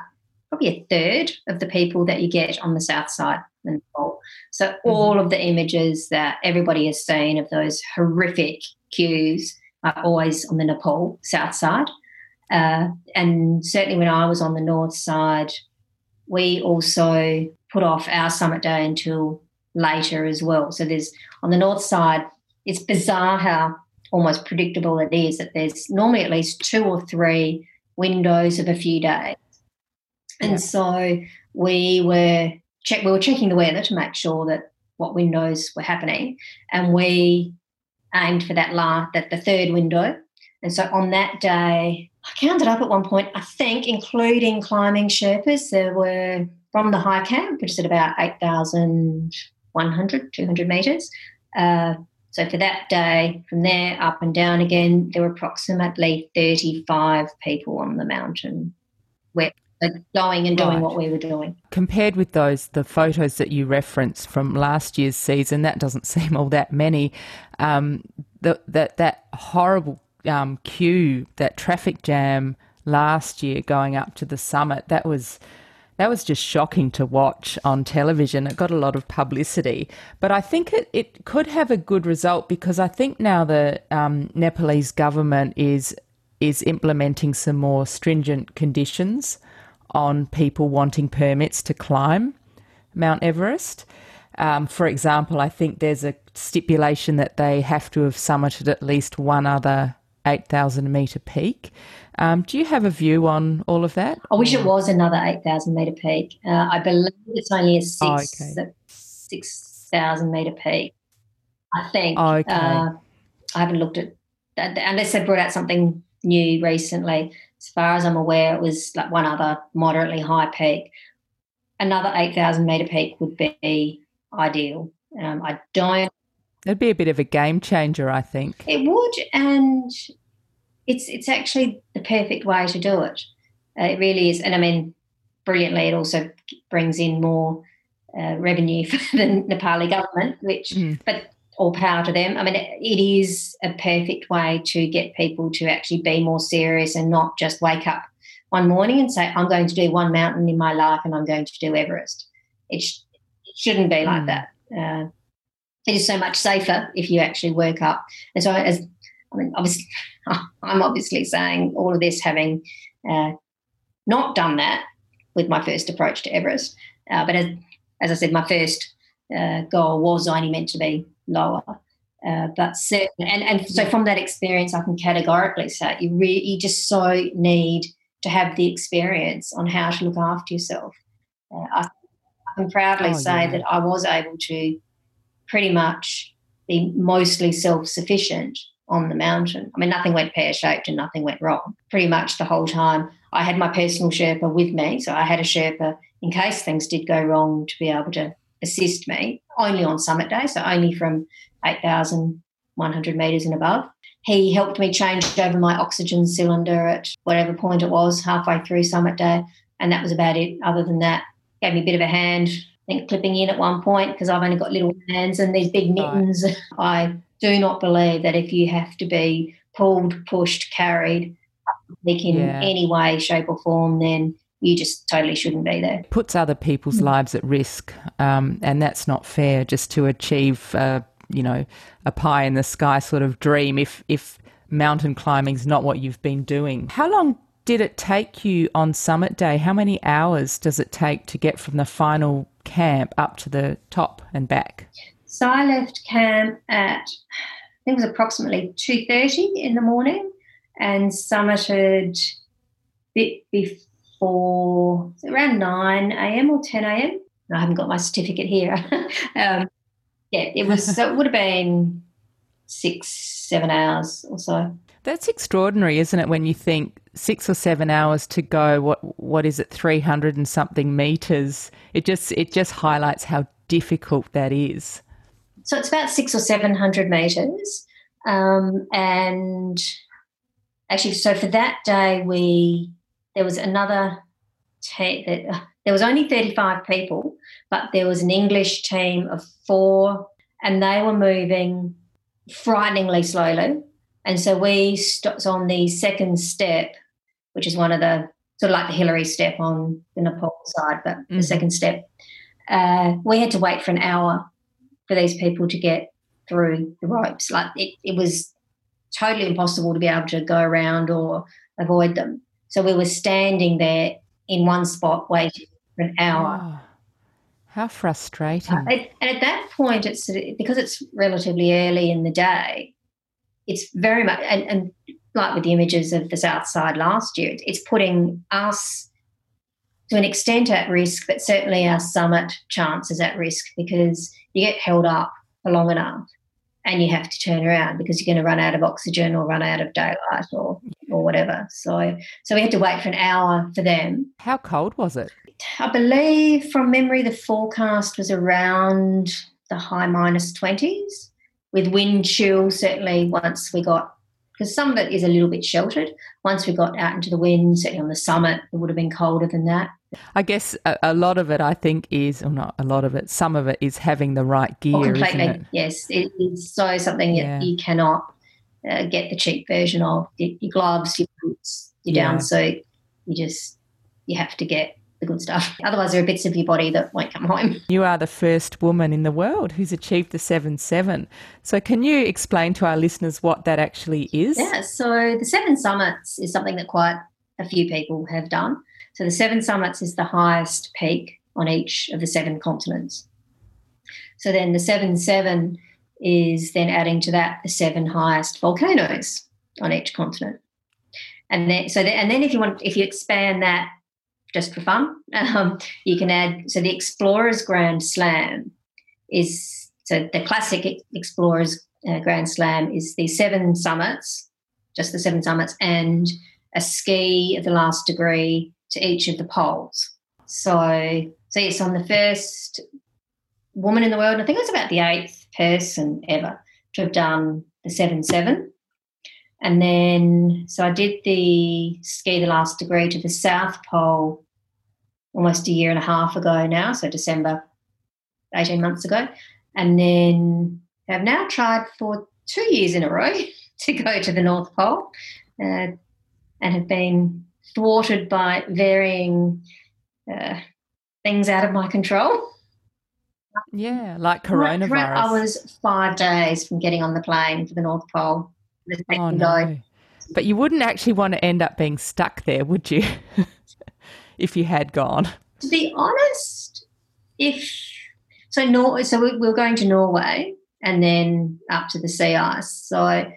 probably a third of the people that you get on the south side of Nepal. So all mm-hmm. of the images that everybody has seen of those horrific queues are always on the Nepal south side. Uh, and certainly when I was on the north side, we also put off our summit day until later as well. So there's on the north side, it's bizarre how almost predictable it is that there's normally at least two or three windows of a few days. And yeah. so we were check we were checking the weather to make sure that what windows were happening, and we aimed for that last, that the third window. And so on that day, I counted up at one point, I think, including climbing Sherpas, there were from the high camp, which is at about eight thousand one hundred, two hundred metres. Uh, so for that day, from there up and down again, there were approximately thirty-five people on the mountain where, like, going and doing right. what we were doing. Compared with those, the photos that you referenced from last year's season, that doesn't seem all that many. Um, the, that, that horrible Um, queue, that traffic jam last year going up to the summit, that was that was just shocking to watch on television. It got a lot of publicity, but I think it, it could have a good result, because I think now the um, Nepalese government is is implementing some more stringent conditions on people wanting permits to climb Mount Everest. Um, for example, I think there's a stipulation that they have to have summited at least one other eight thousand metre peak. Um, do you have a view on all of that? I wish it was another eight thousand metre peak. Uh, I believe it's only a six, oh, okay. six thousand metre peak, I think. Oh, okay. uh, I haven't looked at that, unless they brought out something new recently. As far as I'm aware, it was like one other moderately high peak. Another eight thousand metre peak would be ideal. Um, I don't... It'd be a bit of a game changer, I think. It would, and it's it's actually the perfect way to do it. Uh, it really is, and I mean, brilliantly, it also brings in more uh, revenue for the Nepali government, which, mm. but all power to them. I mean, it, it is a perfect way to get people to actually be more serious and not just wake up one morning and say, I'm going to do one mountain in my life and I'm going to do Everest. It, sh- it shouldn't be like mm. that. Uh, It is so much safer if you actually work up. And so, as I mean, obviously, I'm obviously saying all of this having uh, not done that with my first approach to Everest. Uh, but as, as I said, my first uh, goal was only meant to be lower. Uh, but certain, and, and so from that experience, I can categorically say you really you just so need to have the experience on how to look after yourself. Uh, I, I can proudly oh, say yeah. that I was able to pretty much be mostly self-sufficient on the mountain. I mean, nothing went pear-shaped and nothing went wrong. Pretty much the whole time I had my personal Sherpa with me, so I had a Sherpa in case things did go wrong to be able to assist me, only on summit day, so only from eight thousand one hundred metres and above. He helped me change over my oxygen cylinder at whatever point it was halfway through summit day, and that was about it. Other than that, gave me a bit of a hand, I think clipping in at one point, because I've only got little hands and these big mittens. Right. I do not believe that if you have to be pulled, pushed, carried up the peak in yeah. any way, shape or form, then you just totally shouldn't be there. It puts other people's mm-hmm. lives at risk, um, and that's not fair, just to achieve, uh, you know, a pie in the sky sort of dream if, if mountain climbing's not what you've been doing. How long did it take you on summit day? How many hours does it take to get from the final camp up to the top and back? So I left camp at, I think it was approximately two thirty in the morning, and summited a bit before, around nine a.m. or ten a.m. I haven't got my certificate here. um, yeah, it was. So it would have been six, seven hours or so. That's extraordinary, isn't it, when you think six or seven hours to go, what what is it, three hundred and something metres? It just it just highlights how difficult that is. So it's about six or seven hundred metres. Um, and actually, so for that day, we there was another te- – there was only thirty-five people, but there was an English team of four, and they were moving frighteningly slowly. And so we stopped on the second step, which is one of the sort of like the Hillary step on the Nepal side, but mm. the second step. Uh, we had to wait for an hour for these people to get through the ropes. Like it, it was totally impossible to be able to go around or avoid them. So we were standing there in one spot waiting for an hour. Oh, how frustrating. Uh, it, and at that point, it's because it's relatively early in the day, it's very much, and, and like with the images of the South Side last year, it's putting us to an extent at risk, but certainly our summit chance is at risk because you get held up for long enough and you have to turn around because you're going to run out of oxygen or run out of daylight or, or whatever. So so we had to wait for an hour for them. How cold was it? I believe from memory the forecast was around the high minus twenties with wind chill certainly once we got, because some of it is a little bit sheltered. Once we got out into the wind, certainly on the summit, it would have been colder than that. I guess a, a lot of it, I think, is, or not a lot of it, some of it is having the right gear, oh, completely, isn't it? Yes, it is so something yeah. that you cannot uh, get the cheap version of. Your gloves, your boots, your yeah. down suit, you just, you have to get the good stuff. Otherwise there are bits of your body that won't come home. You are the first woman in the world who's achieved the seven seven. So can you explain to our listeners what that actually is? Yeah, so the Seven Summits is something that quite a few people have done. So the Seven Summits is the highest peak on each of the seven continents. So then the seven seven is then adding to that the seven highest volcanoes on each continent. And then so the, and then if you want if you expand that just for fun, um, you can add, so the Explorer's Grand Slam is, so the classic Explorer's uh, Grand Slam is the seven summits, just the seven summits, and a ski of the last degree to each of the poles. So, so yes, I'm the first woman in the world, and I think I was about the eighth person ever to have done the seven seven. And then, so I did the ski the last degree to the South Pole almost a year and a half ago now, so December, eighteen months ago. And then I've now tried for two years in a row to go to the North Pole uh, and have been thwarted by varying uh, things out of my control. Yeah, like coronavirus. I was five days from getting on the plane for the North Pole. Oh, no. But you wouldn't actually want to end up being stuck there, would you, if you had gone? To be honest, if so, Nor- so we were going to Norway and then up to the sea ice. So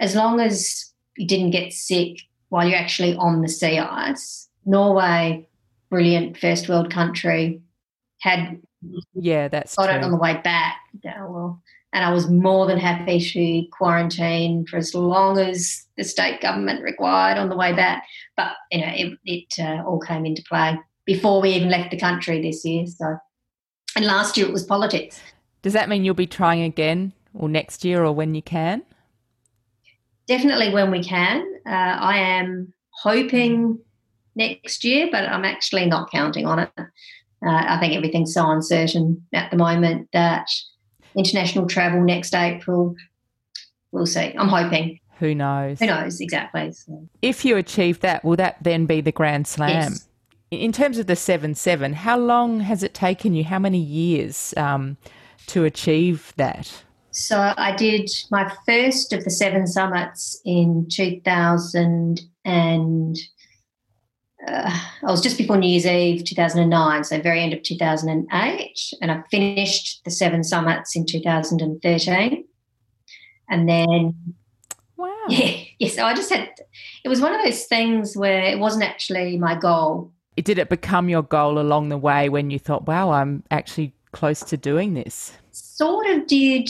as long as you didn't get sick while you're actually on the sea ice, Norway, brilliant first world country, had yeah, that's got true. It on the way back. Yeah, well. And I was more than happy to quarantine for as long as the state government required on the way back. But, you know, it, it uh, all came into play before we even left the country this year. So, and last year it was politics. Does that mean you'll be trying again or next year or when you can? Definitely when we can. Uh, I am hoping next year, but I'm actually not counting on it. Uh, I think everything's so uncertain at the moment that international travel next April, we'll see. I'm hoping. Who knows? Who knows, exactly. So. If you achieve that, will that then be the Grand Slam? Yes. In terms of the seven seven, how long has it taken you, how many years um, to achieve that? So I did my first of the seven summits in two thousand and uh, I was just before New Year's Eve two thousand nine, so very end of two thousand eight, and I finished the seven summits in two thousand thirteen. And then, wow, yeah, yes, I just had, it was one of those things where it wasn't actually my goal. Did it become your goal along the way when you thought, wow, I'm actually close to doing this? Sort of did,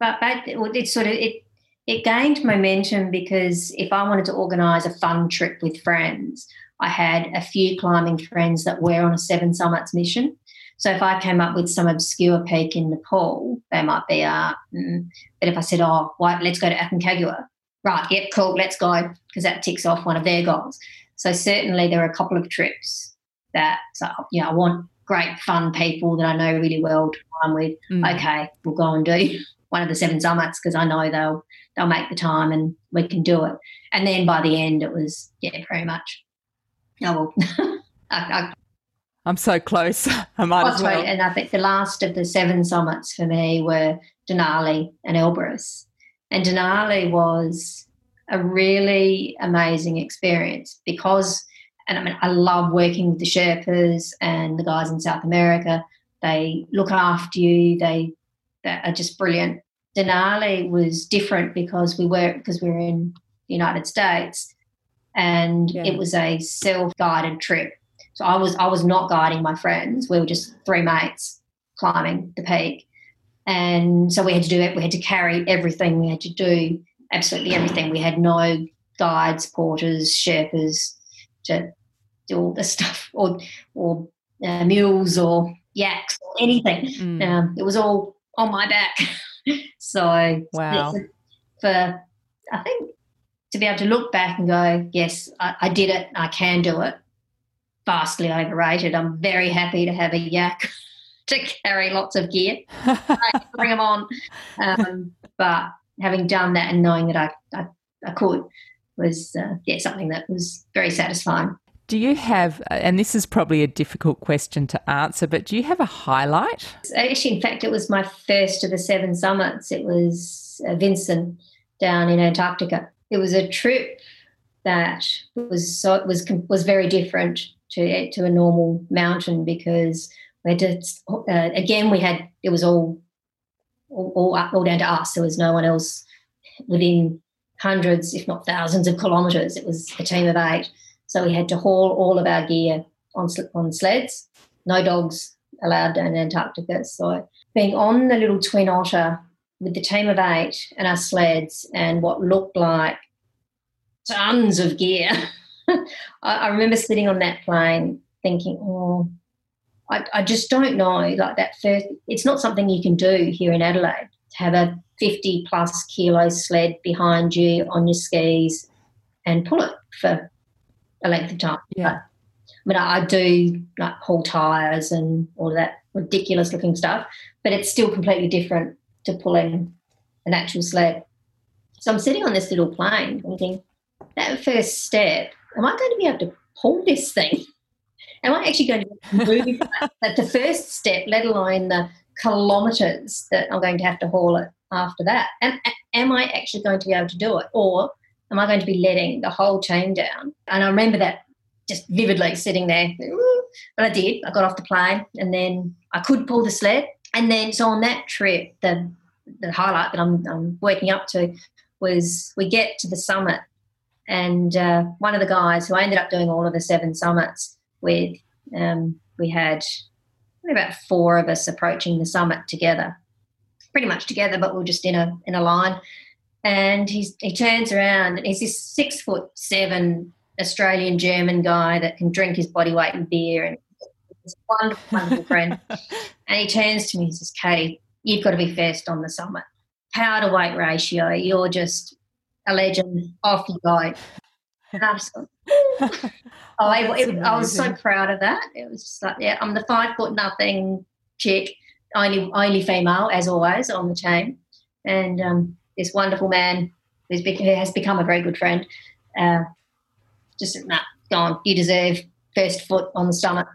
but, but it sort of, it, It gained momentum because if I wanted to organise a fun trip with friends, I had a few climbing friends that were on a Seven Summits mission. So if I came up with some obscure peak in Nepal, they might be, uh, mm. but if I said, oh, why, let's go to Aconcagua, right, yep, cool, let's go, because that ticks off one of their goals. So certainly there are a couple of trips that, so, you know, I want great fun people that I know really well to climb with. Mm. Okay, we'll go and do one of the Seven Summits because I know they'll, they'll make the time and we can do it. And then by the end it was, yeah, pretty much Oh, well. I, I, I'm so close. I might oh, as well. Right. And I think the last of the seven summits for me were Denali and Elbrus. And Denali was a really amazing experience because, and I mean, I love working with the Sherpas and the guys in South America. They look after you. They, they are just brilliant. Denali was different because we were because we were in the United States, and yeah. It was a self-guided trip. So I was I was not guiding my friends. We were just three mates climbing the peak, and so we had to do it. We had to carry everything. We had to do absolutely everything. We had no guides, porters, Sherpas to do all this stuff, or or uh, mules or yaks or anything. Mm. Um, it was all on my back. So wow. for I think to be able to look back and go, yes, I, I did it, I can do it, vastly overrated. I'm very happy to have a yak to carry lots of gear. Bring them on. Um, but having done that and knowing that I, I, I could was, uh, yeah, something that was very satisfying. Do you have, and this is probably a difficult question to answer, but do you have a highlight? Actually, in fact, it was my first of the seven summits. It was uh, Vinson down in Antarctica. It was a trip that was so, was was very different to to a normal mountain because we had to, uh, again, we had, it was all all, all, up, all down to us. There was no one else within hundreds, if not thousands of kilometres. It was a team of eight. So we had to haul all of our gear on sl- on sleds. No dogs allowed down in Antarctica. So being on the little Twin Otter with the team of eight and our sleds and what looked like tons of gear, I, I remember sitting on that plane thinking, oh, I, I just don't know. Like that first, it's not something you can do here in Adelaide, to have a fifty-plus kilo sled behind you on your skis and pull it for a length of time. Yeah. But, I mean, I do like haul tyres and all that ridiculous looking stuff, but it's still completely different to pulling an actual sled. So I'm sitting on this little plane thinking, that first step, am I going to be able to pull this thing? Am I actually going to move that, that the first step, let alone the kilometres that I'm going to have to haul it after that? And am I actually going to be able to do it? Or am I going to be letting the whole team down? And I remember that just vividly, sitting there. But I did. I got off the plane and then I could pull the sled. And then so on that trip, the, the highlight that I'm, I'm working up to was we get to the summit and uh, one of the guys who I ended up doing all of the seven summits with, um, we had about four of us approaching the summit together, pretty much together, but we we're just in a in a line. And he's, he turns around and he's this six-foot-seven Australian-German guy that can drink his body weight in beer, and he's a wonderful, wonderful friend. And he turns to me and says, Katie, you've got to be first on the summit. Power-to-weight ratio, you're just a legend. Off you go. And I'm just like, oh, I, it, I was so proud of that. It was just like, yeah, I'm the five-foot-nothing chick, only, only female, as always, on the team. And um, this wonderful man who's be- who has become a very good friend, uh, just, nah, go on, you deserve first foot on the summit.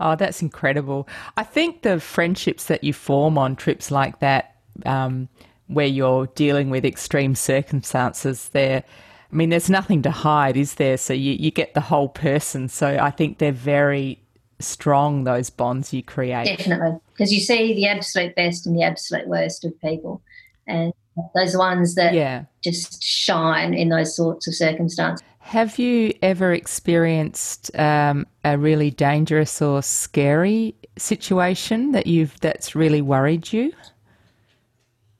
Oh, that's incredible. I think the friendships that you form on trips like that, um, where you're dealing with extreme circumstances, there, I mean, there's nothing to hide, is there? So you, you get the whole person. So I think they're very strong, those bonds you create. Definitely, because you see the absolute best and the absolute worst of people, and those ones that yeah. just shine in those sorts of circumstances. Have you ever experienced um, a really dangerous or scary situation that you've that's really worried you?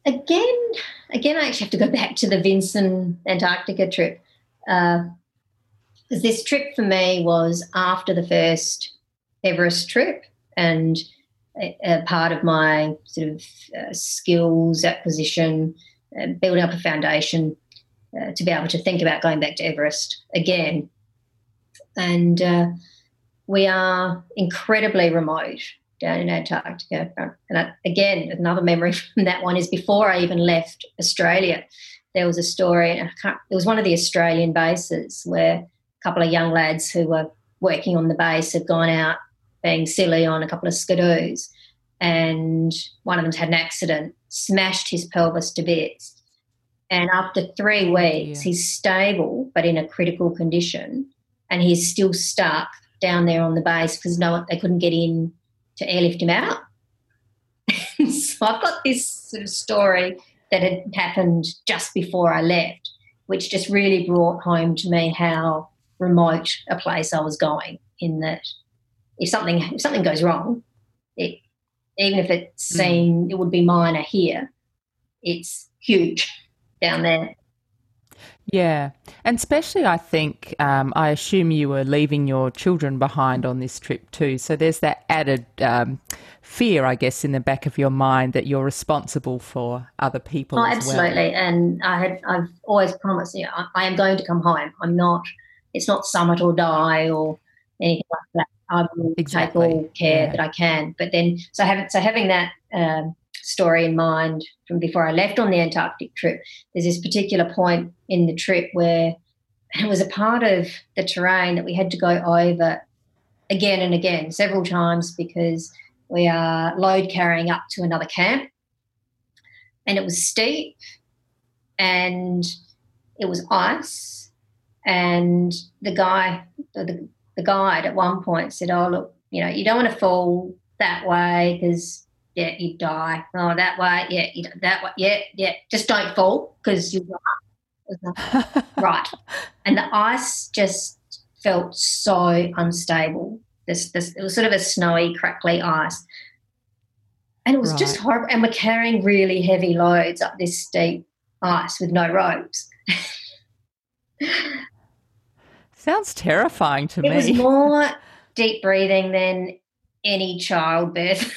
Again, again, I actually have to go back to the Vinson Antarctica trip, because uh, this trip for me was after the first Everest trip, and a, a part of my sort of uh, skills acquisition, uh, building up a foundation uh, to be able to think about going back to Everest again. And uh, we are incredibly remote down in Antarctica. And I, again, another memory from that one is before I even left Australia, there was a story, and I can't, it was one of the Australian bases where a couple of young lads who were working on the base have gone out being silly on a couple of skidoos, and one of them's had an accident, smashed his pelvis to bits. And after three weeks, yeah. he's stable but in a critical condition, and he's still stuck down there on the base because no, they couldn't get in to airlift him out. So I've got this sort of story that had happened just before I left, which just really brought home to me how remote a place I was going, in that if something if something goes wrong, it, even if it seemed mm. it would be minor here, it's huge down there. Yeah, and especially I think um, I assume you were leaving your children behind on this trip too, so there's that added um, fear, I guess, in the back of your mind that you're responsible for other people. Oh, as absolutely. Well. And I had I've always promised, you know, I, I am going to come home. I'm not. It's not summit or die or anything like that. I will exactly. take all care yeah. that I can. But then, so having so having that um, story in mind from before I left on the Antarctic trip, there's this particular point in the trip where it was a part of the terrain that we had to go over again and again, several times, because we are load carrying up to another camp, and it was steep and it was ice, and the guy, the, the guide at one point said, oh, look, you know, you don't want to fall that way because, yeah, you'd die. Oh, that way, yeah, you know, that way, yeah, yeah, just don't fall because you'll die. Right. And the ice just felt so unstable. This, this, it was sort of a snowy, crackly ice. And it was right. just horrible. And we're carrying really heavy loads up this steep ice with no ropes. Sounds terrifying to it me. It was more deep breathing than any childbirth.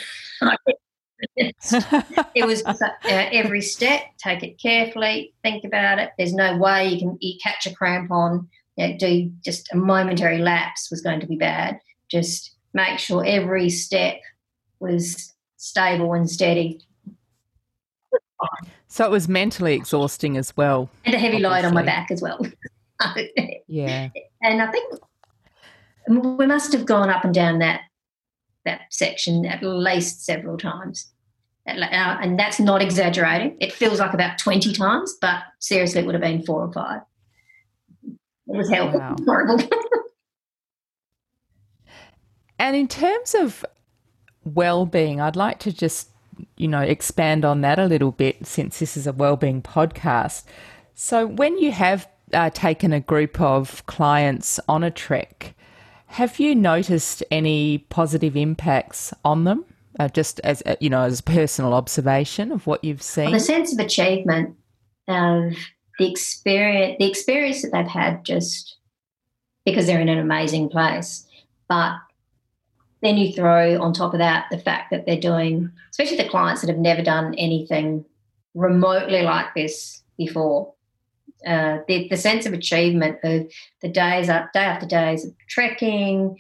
It was just like, you know, every step, take it carefully, think about it. There's no way you can you catch a cramp on, you know, do just a momentary lapse was going to be bad. Just make sure every step was stable and steady. So it was mentally exhausting as well. And a heavy load on my back as well. Yeah. And I think we must have gone up and down that that section at least several times. And that's not exaggerating. It feels like about twenty times, but seriously it would have been four or five. It was hell. Oh, wow. Horrible. And in terms of well-being, I'd like to just, you know, expand on that a little bit, since this is a well-being podcast. So when you have uh, taken a group of clients on a trek, have you noticed any positive impacts on them, uh, just as, you know, as personal observation of what you've seen? Well, the sense of achievement of the experience, the experience that they've had, just because they're in an amazing place, but then you throw on top of that the fact that they're doing, especially the clients that have never done anything remotely like this before, uh, the, the sense of achievement of the days up, day after days of trekking,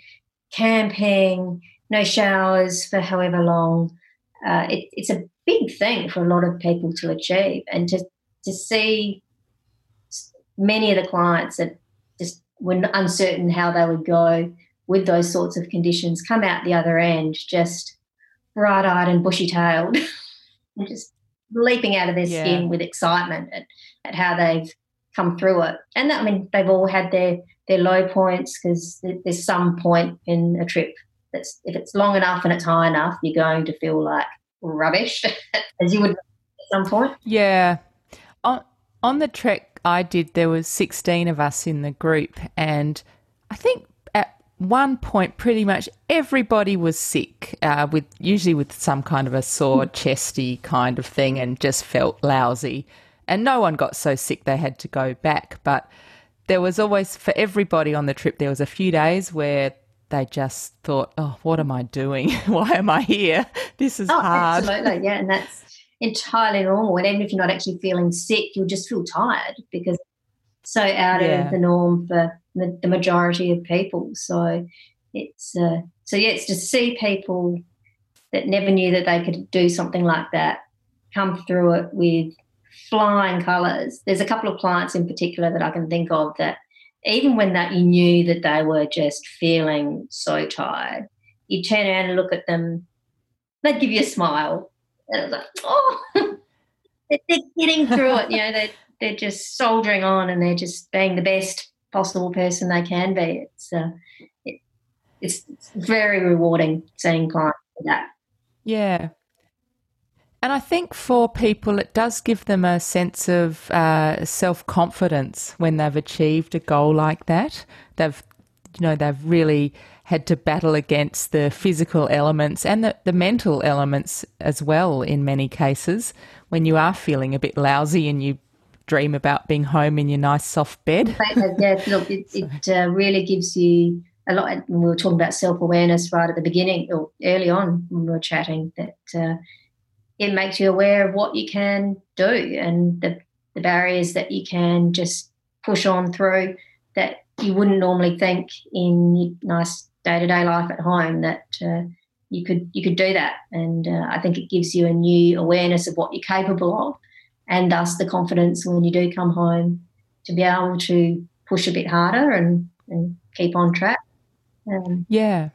camping, no showers for however long. Uh, it, it's a big thing for a lot of people to achieve, and to to see many of the clients that just were uncertain how they would go with those sorts of conditions come out the other end just bright-eyed and bushy-tailed and just leaping out of their yeah. skin with excitement at, at how they've come through it. And, that, I mean, they've all had their, their low points, because there's some point in a trip that's, if it's long enough and it's high enough, you're going to feel like rubbish, as you would at some point. Yeah. On, on the trek I did, there was sixteen of us in the group, and I think one point pretty much everybody was sick, uh, with usually with some kind of a sore chesty kind of thing, and just felt lousy. And no one got so sick they had to go back, but there was always, for everybody on the trip, there was a few days where they just thought, oh, what am I doing? Why am I here? This is oh, hard. Absolutely, yeah, and that's entirely normal. And even if you're not actually feeling sick, you'll just feel tired, because it's so out yeah. of the norm for the majority of people. So it's uh, so yeah, it's to see people that never knew that they could do something like that come through it with flying colours. There's a couple of clients in particular that I can think of that even when that you knew that they were just feeling so tired, you turn around and look at them, they'd give you a smile. And it was like, oh, they're getting through it. You know, they, they're just soldiering on and they're just being the best possible person they can be. It's uh, it, it's, it's very rewarding seeing clients do that. Yeah. And I think for people it does give them a sense of uh, self-confidence when they've achieved a goal like that. They've, you know, they've really had to battle against the physical elements and the, the mental elements as well in many cases when you are feeling a bit lousy and you dream about being home in your nice soft bed. Yeah, look, it, it uh, really gives you a lot. We were talking about self-awareness right at the beginning or early on when we were chatting that uh, – it makes you aware of what you can do and the, the barriers that you can just push on through that you wouldn't normally think in your nice day-to-day life at home that uh, you could you could do that. And uh, I think it gives you a new awareness of what you're capable of and thus the confidence when you do come home to be able to push a bit harder and, and keep on track. Um, yeah.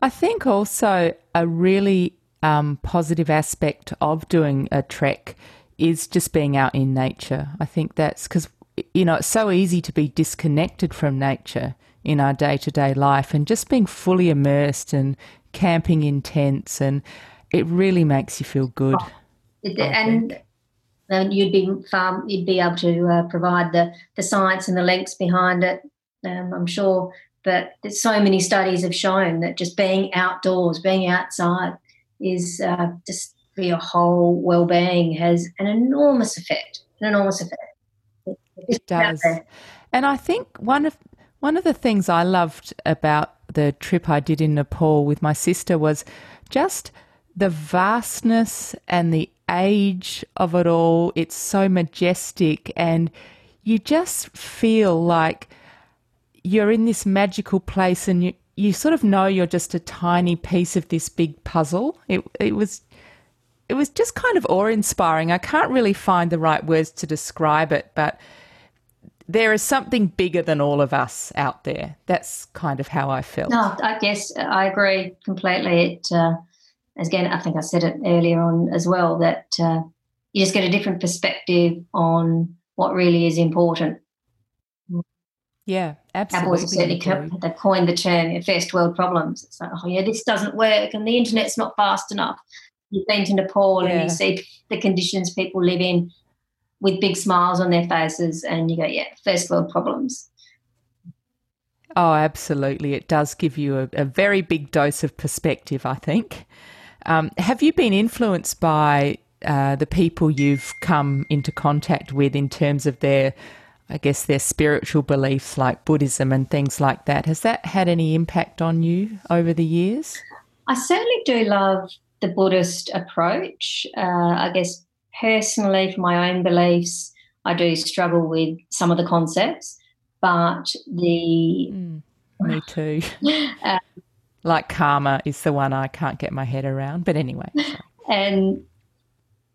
I think also a really Um, positive aspect of doing a trek is just being out in nature. I think that's because, you know, it's so easy to be disconnected from nature in our day-to-day life, and just being fully immersed and camping in tents, and it really makes you feel good. Oh, it, and and you'd be far, you'd be able to uh, provide the, the science and the links behind it, um, I'm sure, but so many studies have shown that just being outdoors, being outside, is uh, just for your whole well-being has an enormous effect, an enormous effect. It's it does. And I think one of one of the things I loved about the trip I did in Nepal with my sister was just the vastness and the age of it all. It's so majestic and you just feel like you're in this magical place and you you sort of know you're just a tiny piece of this big puzzle. It it was it was just kind of awe-inspiring. I can't really find the right words to describe it, but there is something bigger than all of us out there. That's kind of how I felt. No, I guess I agree completely. It uh, again, I think I said it earlier on as well, that uh, you just get a different perspective on what really is important. Yeah, absolutely. Certainly co- they coined the term first world problems. It's like, oh, yeah, this doesn't work and the internet's not fast enough. You've been to Nepal yeah. and you see the conditions people live in with big smiles on their faces and you go, yeah, first world problems. Oh, absolutely. It does give you a, a very big dose of perspective, I think. Um, have you been influenced by uh, the people you've come into contact with in terms of their I guess their spiritual beliefs like Buddhism and things like that? Has that had any impact on you over the years? I certainly do love the Buddhist approach. Uh, I guess personally for my own beliefs, I do struggle with some of the concepts, but the... Mm, me too. uh, like karma is the one I can't get my head around, but anyway. So. And...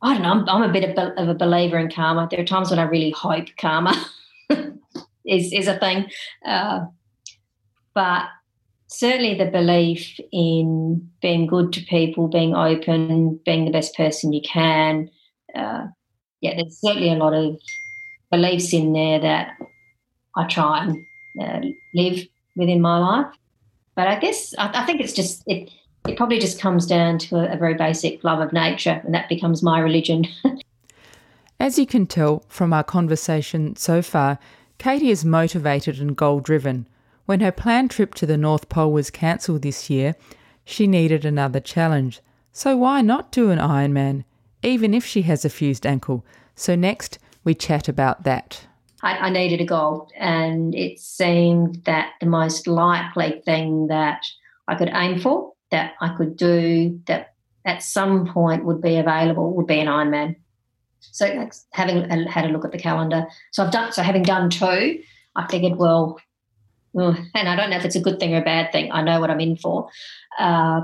I don't know, I'm, I'm a bit of a believer in karma. There are times when I really hope karma is, is a thing. Uh, but certainly the belief in being good to people, being open, being the best person you can, uh, yeah, there's certainly a lot of beliefs in there that I try and uh, live within my life. But I guess I, I think it's just it, – it probably just comes down to a, a very basic love of nature, and that becomes my religion. As you can tell from our conversation so far, Katie is motivated and goal-driven. When her planned trip to the North Pole was cancelled this year, she needed another challenge. So why not do an Ironman, even if she has a fused ankle? So next we chat about that. I, I needed a goal, and it seemed that the most likely thing that I could aim for, that I could do that at some point would be available would be an Ironman. So having a, had a look at the calendar, so I've done so having done two, I figured, well, and I don't know if it's a good thing or a bad thing. I know what I'm in for, uh,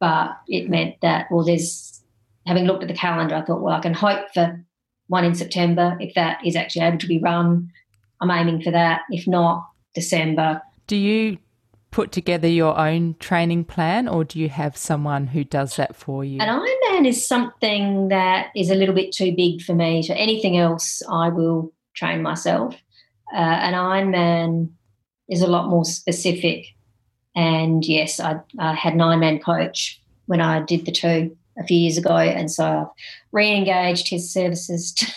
but it meant that well, there's having looked at the calendar, I thought, well, I can hope for one in September if that is actually able to be run. I'm aiming for that. If not, December. Do you put together your own training plan, or do you have someone who does that for you? An Ironman is something that is a little bit too big for me. So anything else I will train myself. Uh, an Ironman is a lot more specific. And, yes, I, I had an Ironman coach when I did the two a few years ago, and so I've re-engaged his services to,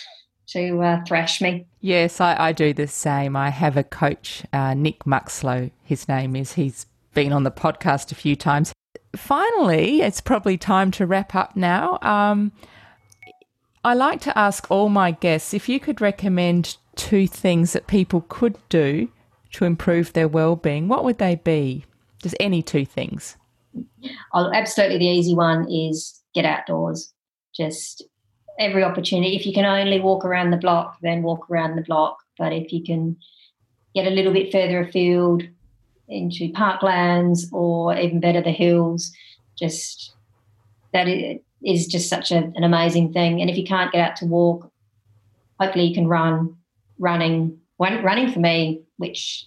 to uh, thrash me. Yes, I, I do the same. I have a coach, uh, Nick Muxlow, his name is. He's been on the podcast a few times. Finally, it's probably time to wrap up now. Um, I like to ask all my guests if you could recommend two things that people could do to improve their well-being, what would they be? Just any two things. Oh, absolutely. The easy one is get outdoors. Just every opportunity. If you can only walk around the block, then walk around the block. But if you can get a little bit further afield into parklands or even better, the hills, just that is just such a, an amazing thing. And if you can't get out to walk, hopefully you can run. Running, running for me, which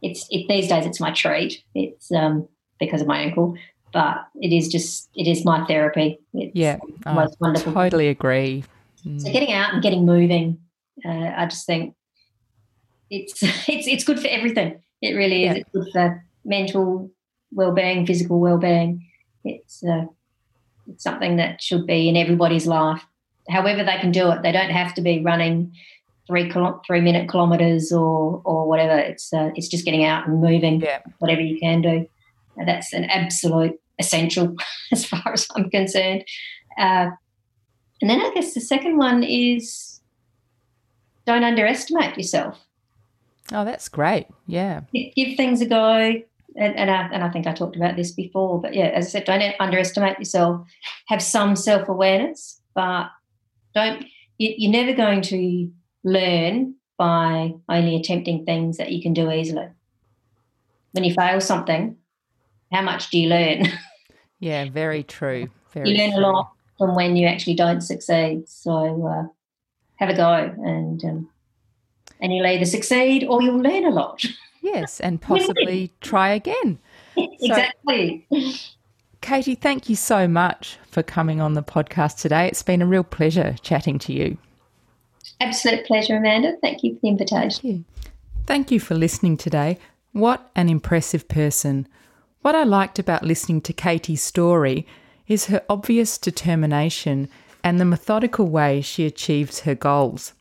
it's it, these days it's my treat. It's um, because of my ankle, but it is just it is my therapy. It's yeah, the most I wonderful. Totally agree. Mm. So getting out and getting moving, uh, I just think it's it's it's good for everything. It really is. Yeah. It's good for mental well-being, physical well-being. It's uh, it's something that should be in everybody's life, however they can do it. They don't have to be running three three minute kilometres or or whatever. It's uh, it's just getting out and moving, yeah. Whatever you can do. And that's an absolute essential as far as I'm concerned. Uh, and then I guess the second one is don't underestimate yourself. Oh, that's great, yeah. Give things a go. And, and, I, and I think I talked about this before, but, yeah, as I said, don't underestimate yourself. Have some self-awareness, but don't you, you're never going to – learn by only attempting things that you can do easily. When you fail something, how much do you learn? Yeah, very true. Very you learn true. A lot from when you actually don't succeed. So uh, have a go, and um, and you'll either succeed or you'll learn a lot. Yes, and possibly try again. Exactly. So, Katie, thank you so much for coming on the podcast today. It's been a real pleasure chatting to you. Absolute pleasure, Amanda. Thank you for the invitation. Thank you. Thank you for listening today. What an impressive person. What I liked about listening to Katie's story is her obvious determination and the methodical way she achieves her goals.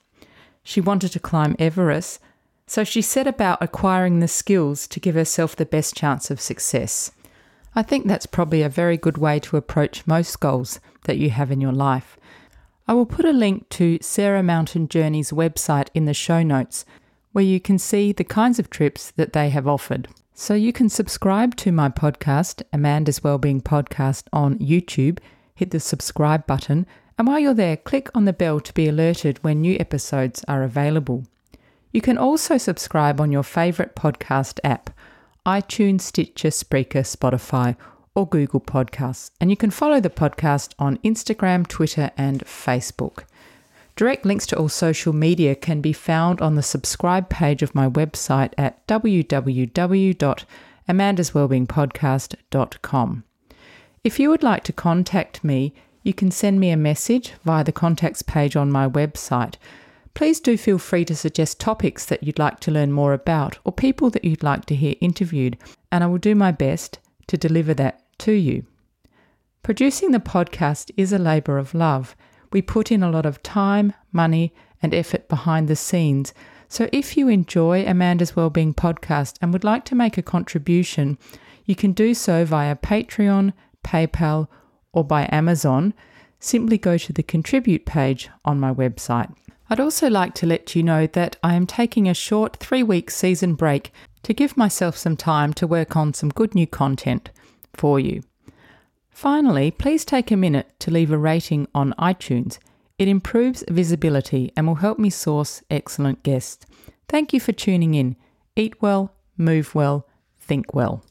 She wanted to climb Everest, so she set about acquiring the skills to give herself the best chance of success. I think that's probably a very good way to approach most goals that you have in your life. I will put a link to Sarah Mountain Journeys' website in the show notes, where you can see the kinds of trips that they have offered. So you can subscribe to my podcast, Amanda's Wellbeing Podcast, on YouTube. Hit the subscribe button, and while you're there, click on the bell to be alerted when new episodes are available. You can also subscribe on your favourite podcast app, iTunes, Stitcher, Spreaker, Spotify, or Google Podcasts, and you can follow the podcast on Instagram, Twitter, and Facebook. Direct links to all social media can be found on the subscribe page of my website at w w w dot amandas wellbeing podcast dot com. If you would like to contact me, you can send me a message via the contacts page on my website. Please do feel free to suggest topics that you'd like to learn more about or people that you'd like to hear interviewed, and I will do my best to deliver that to you. Producing the podcast is a labour of love. We put in a lot of time, money, and effort behind the scenes. So if you enjoy Amanda's Wellbeing Podcast and would like to make a contribution, you can do so via Patreon, PayPal, or by Amazon. Simply go to the contribute page on my website. I'd also like to let you know that I am taking a short three-week season break to give myself some time to work on some good new content for you. Finally, please take a minute to leave a rating on iTunes. It improves visibility and will help me source excellent guests. Thank you for tuning in. Eat well, move well, think well.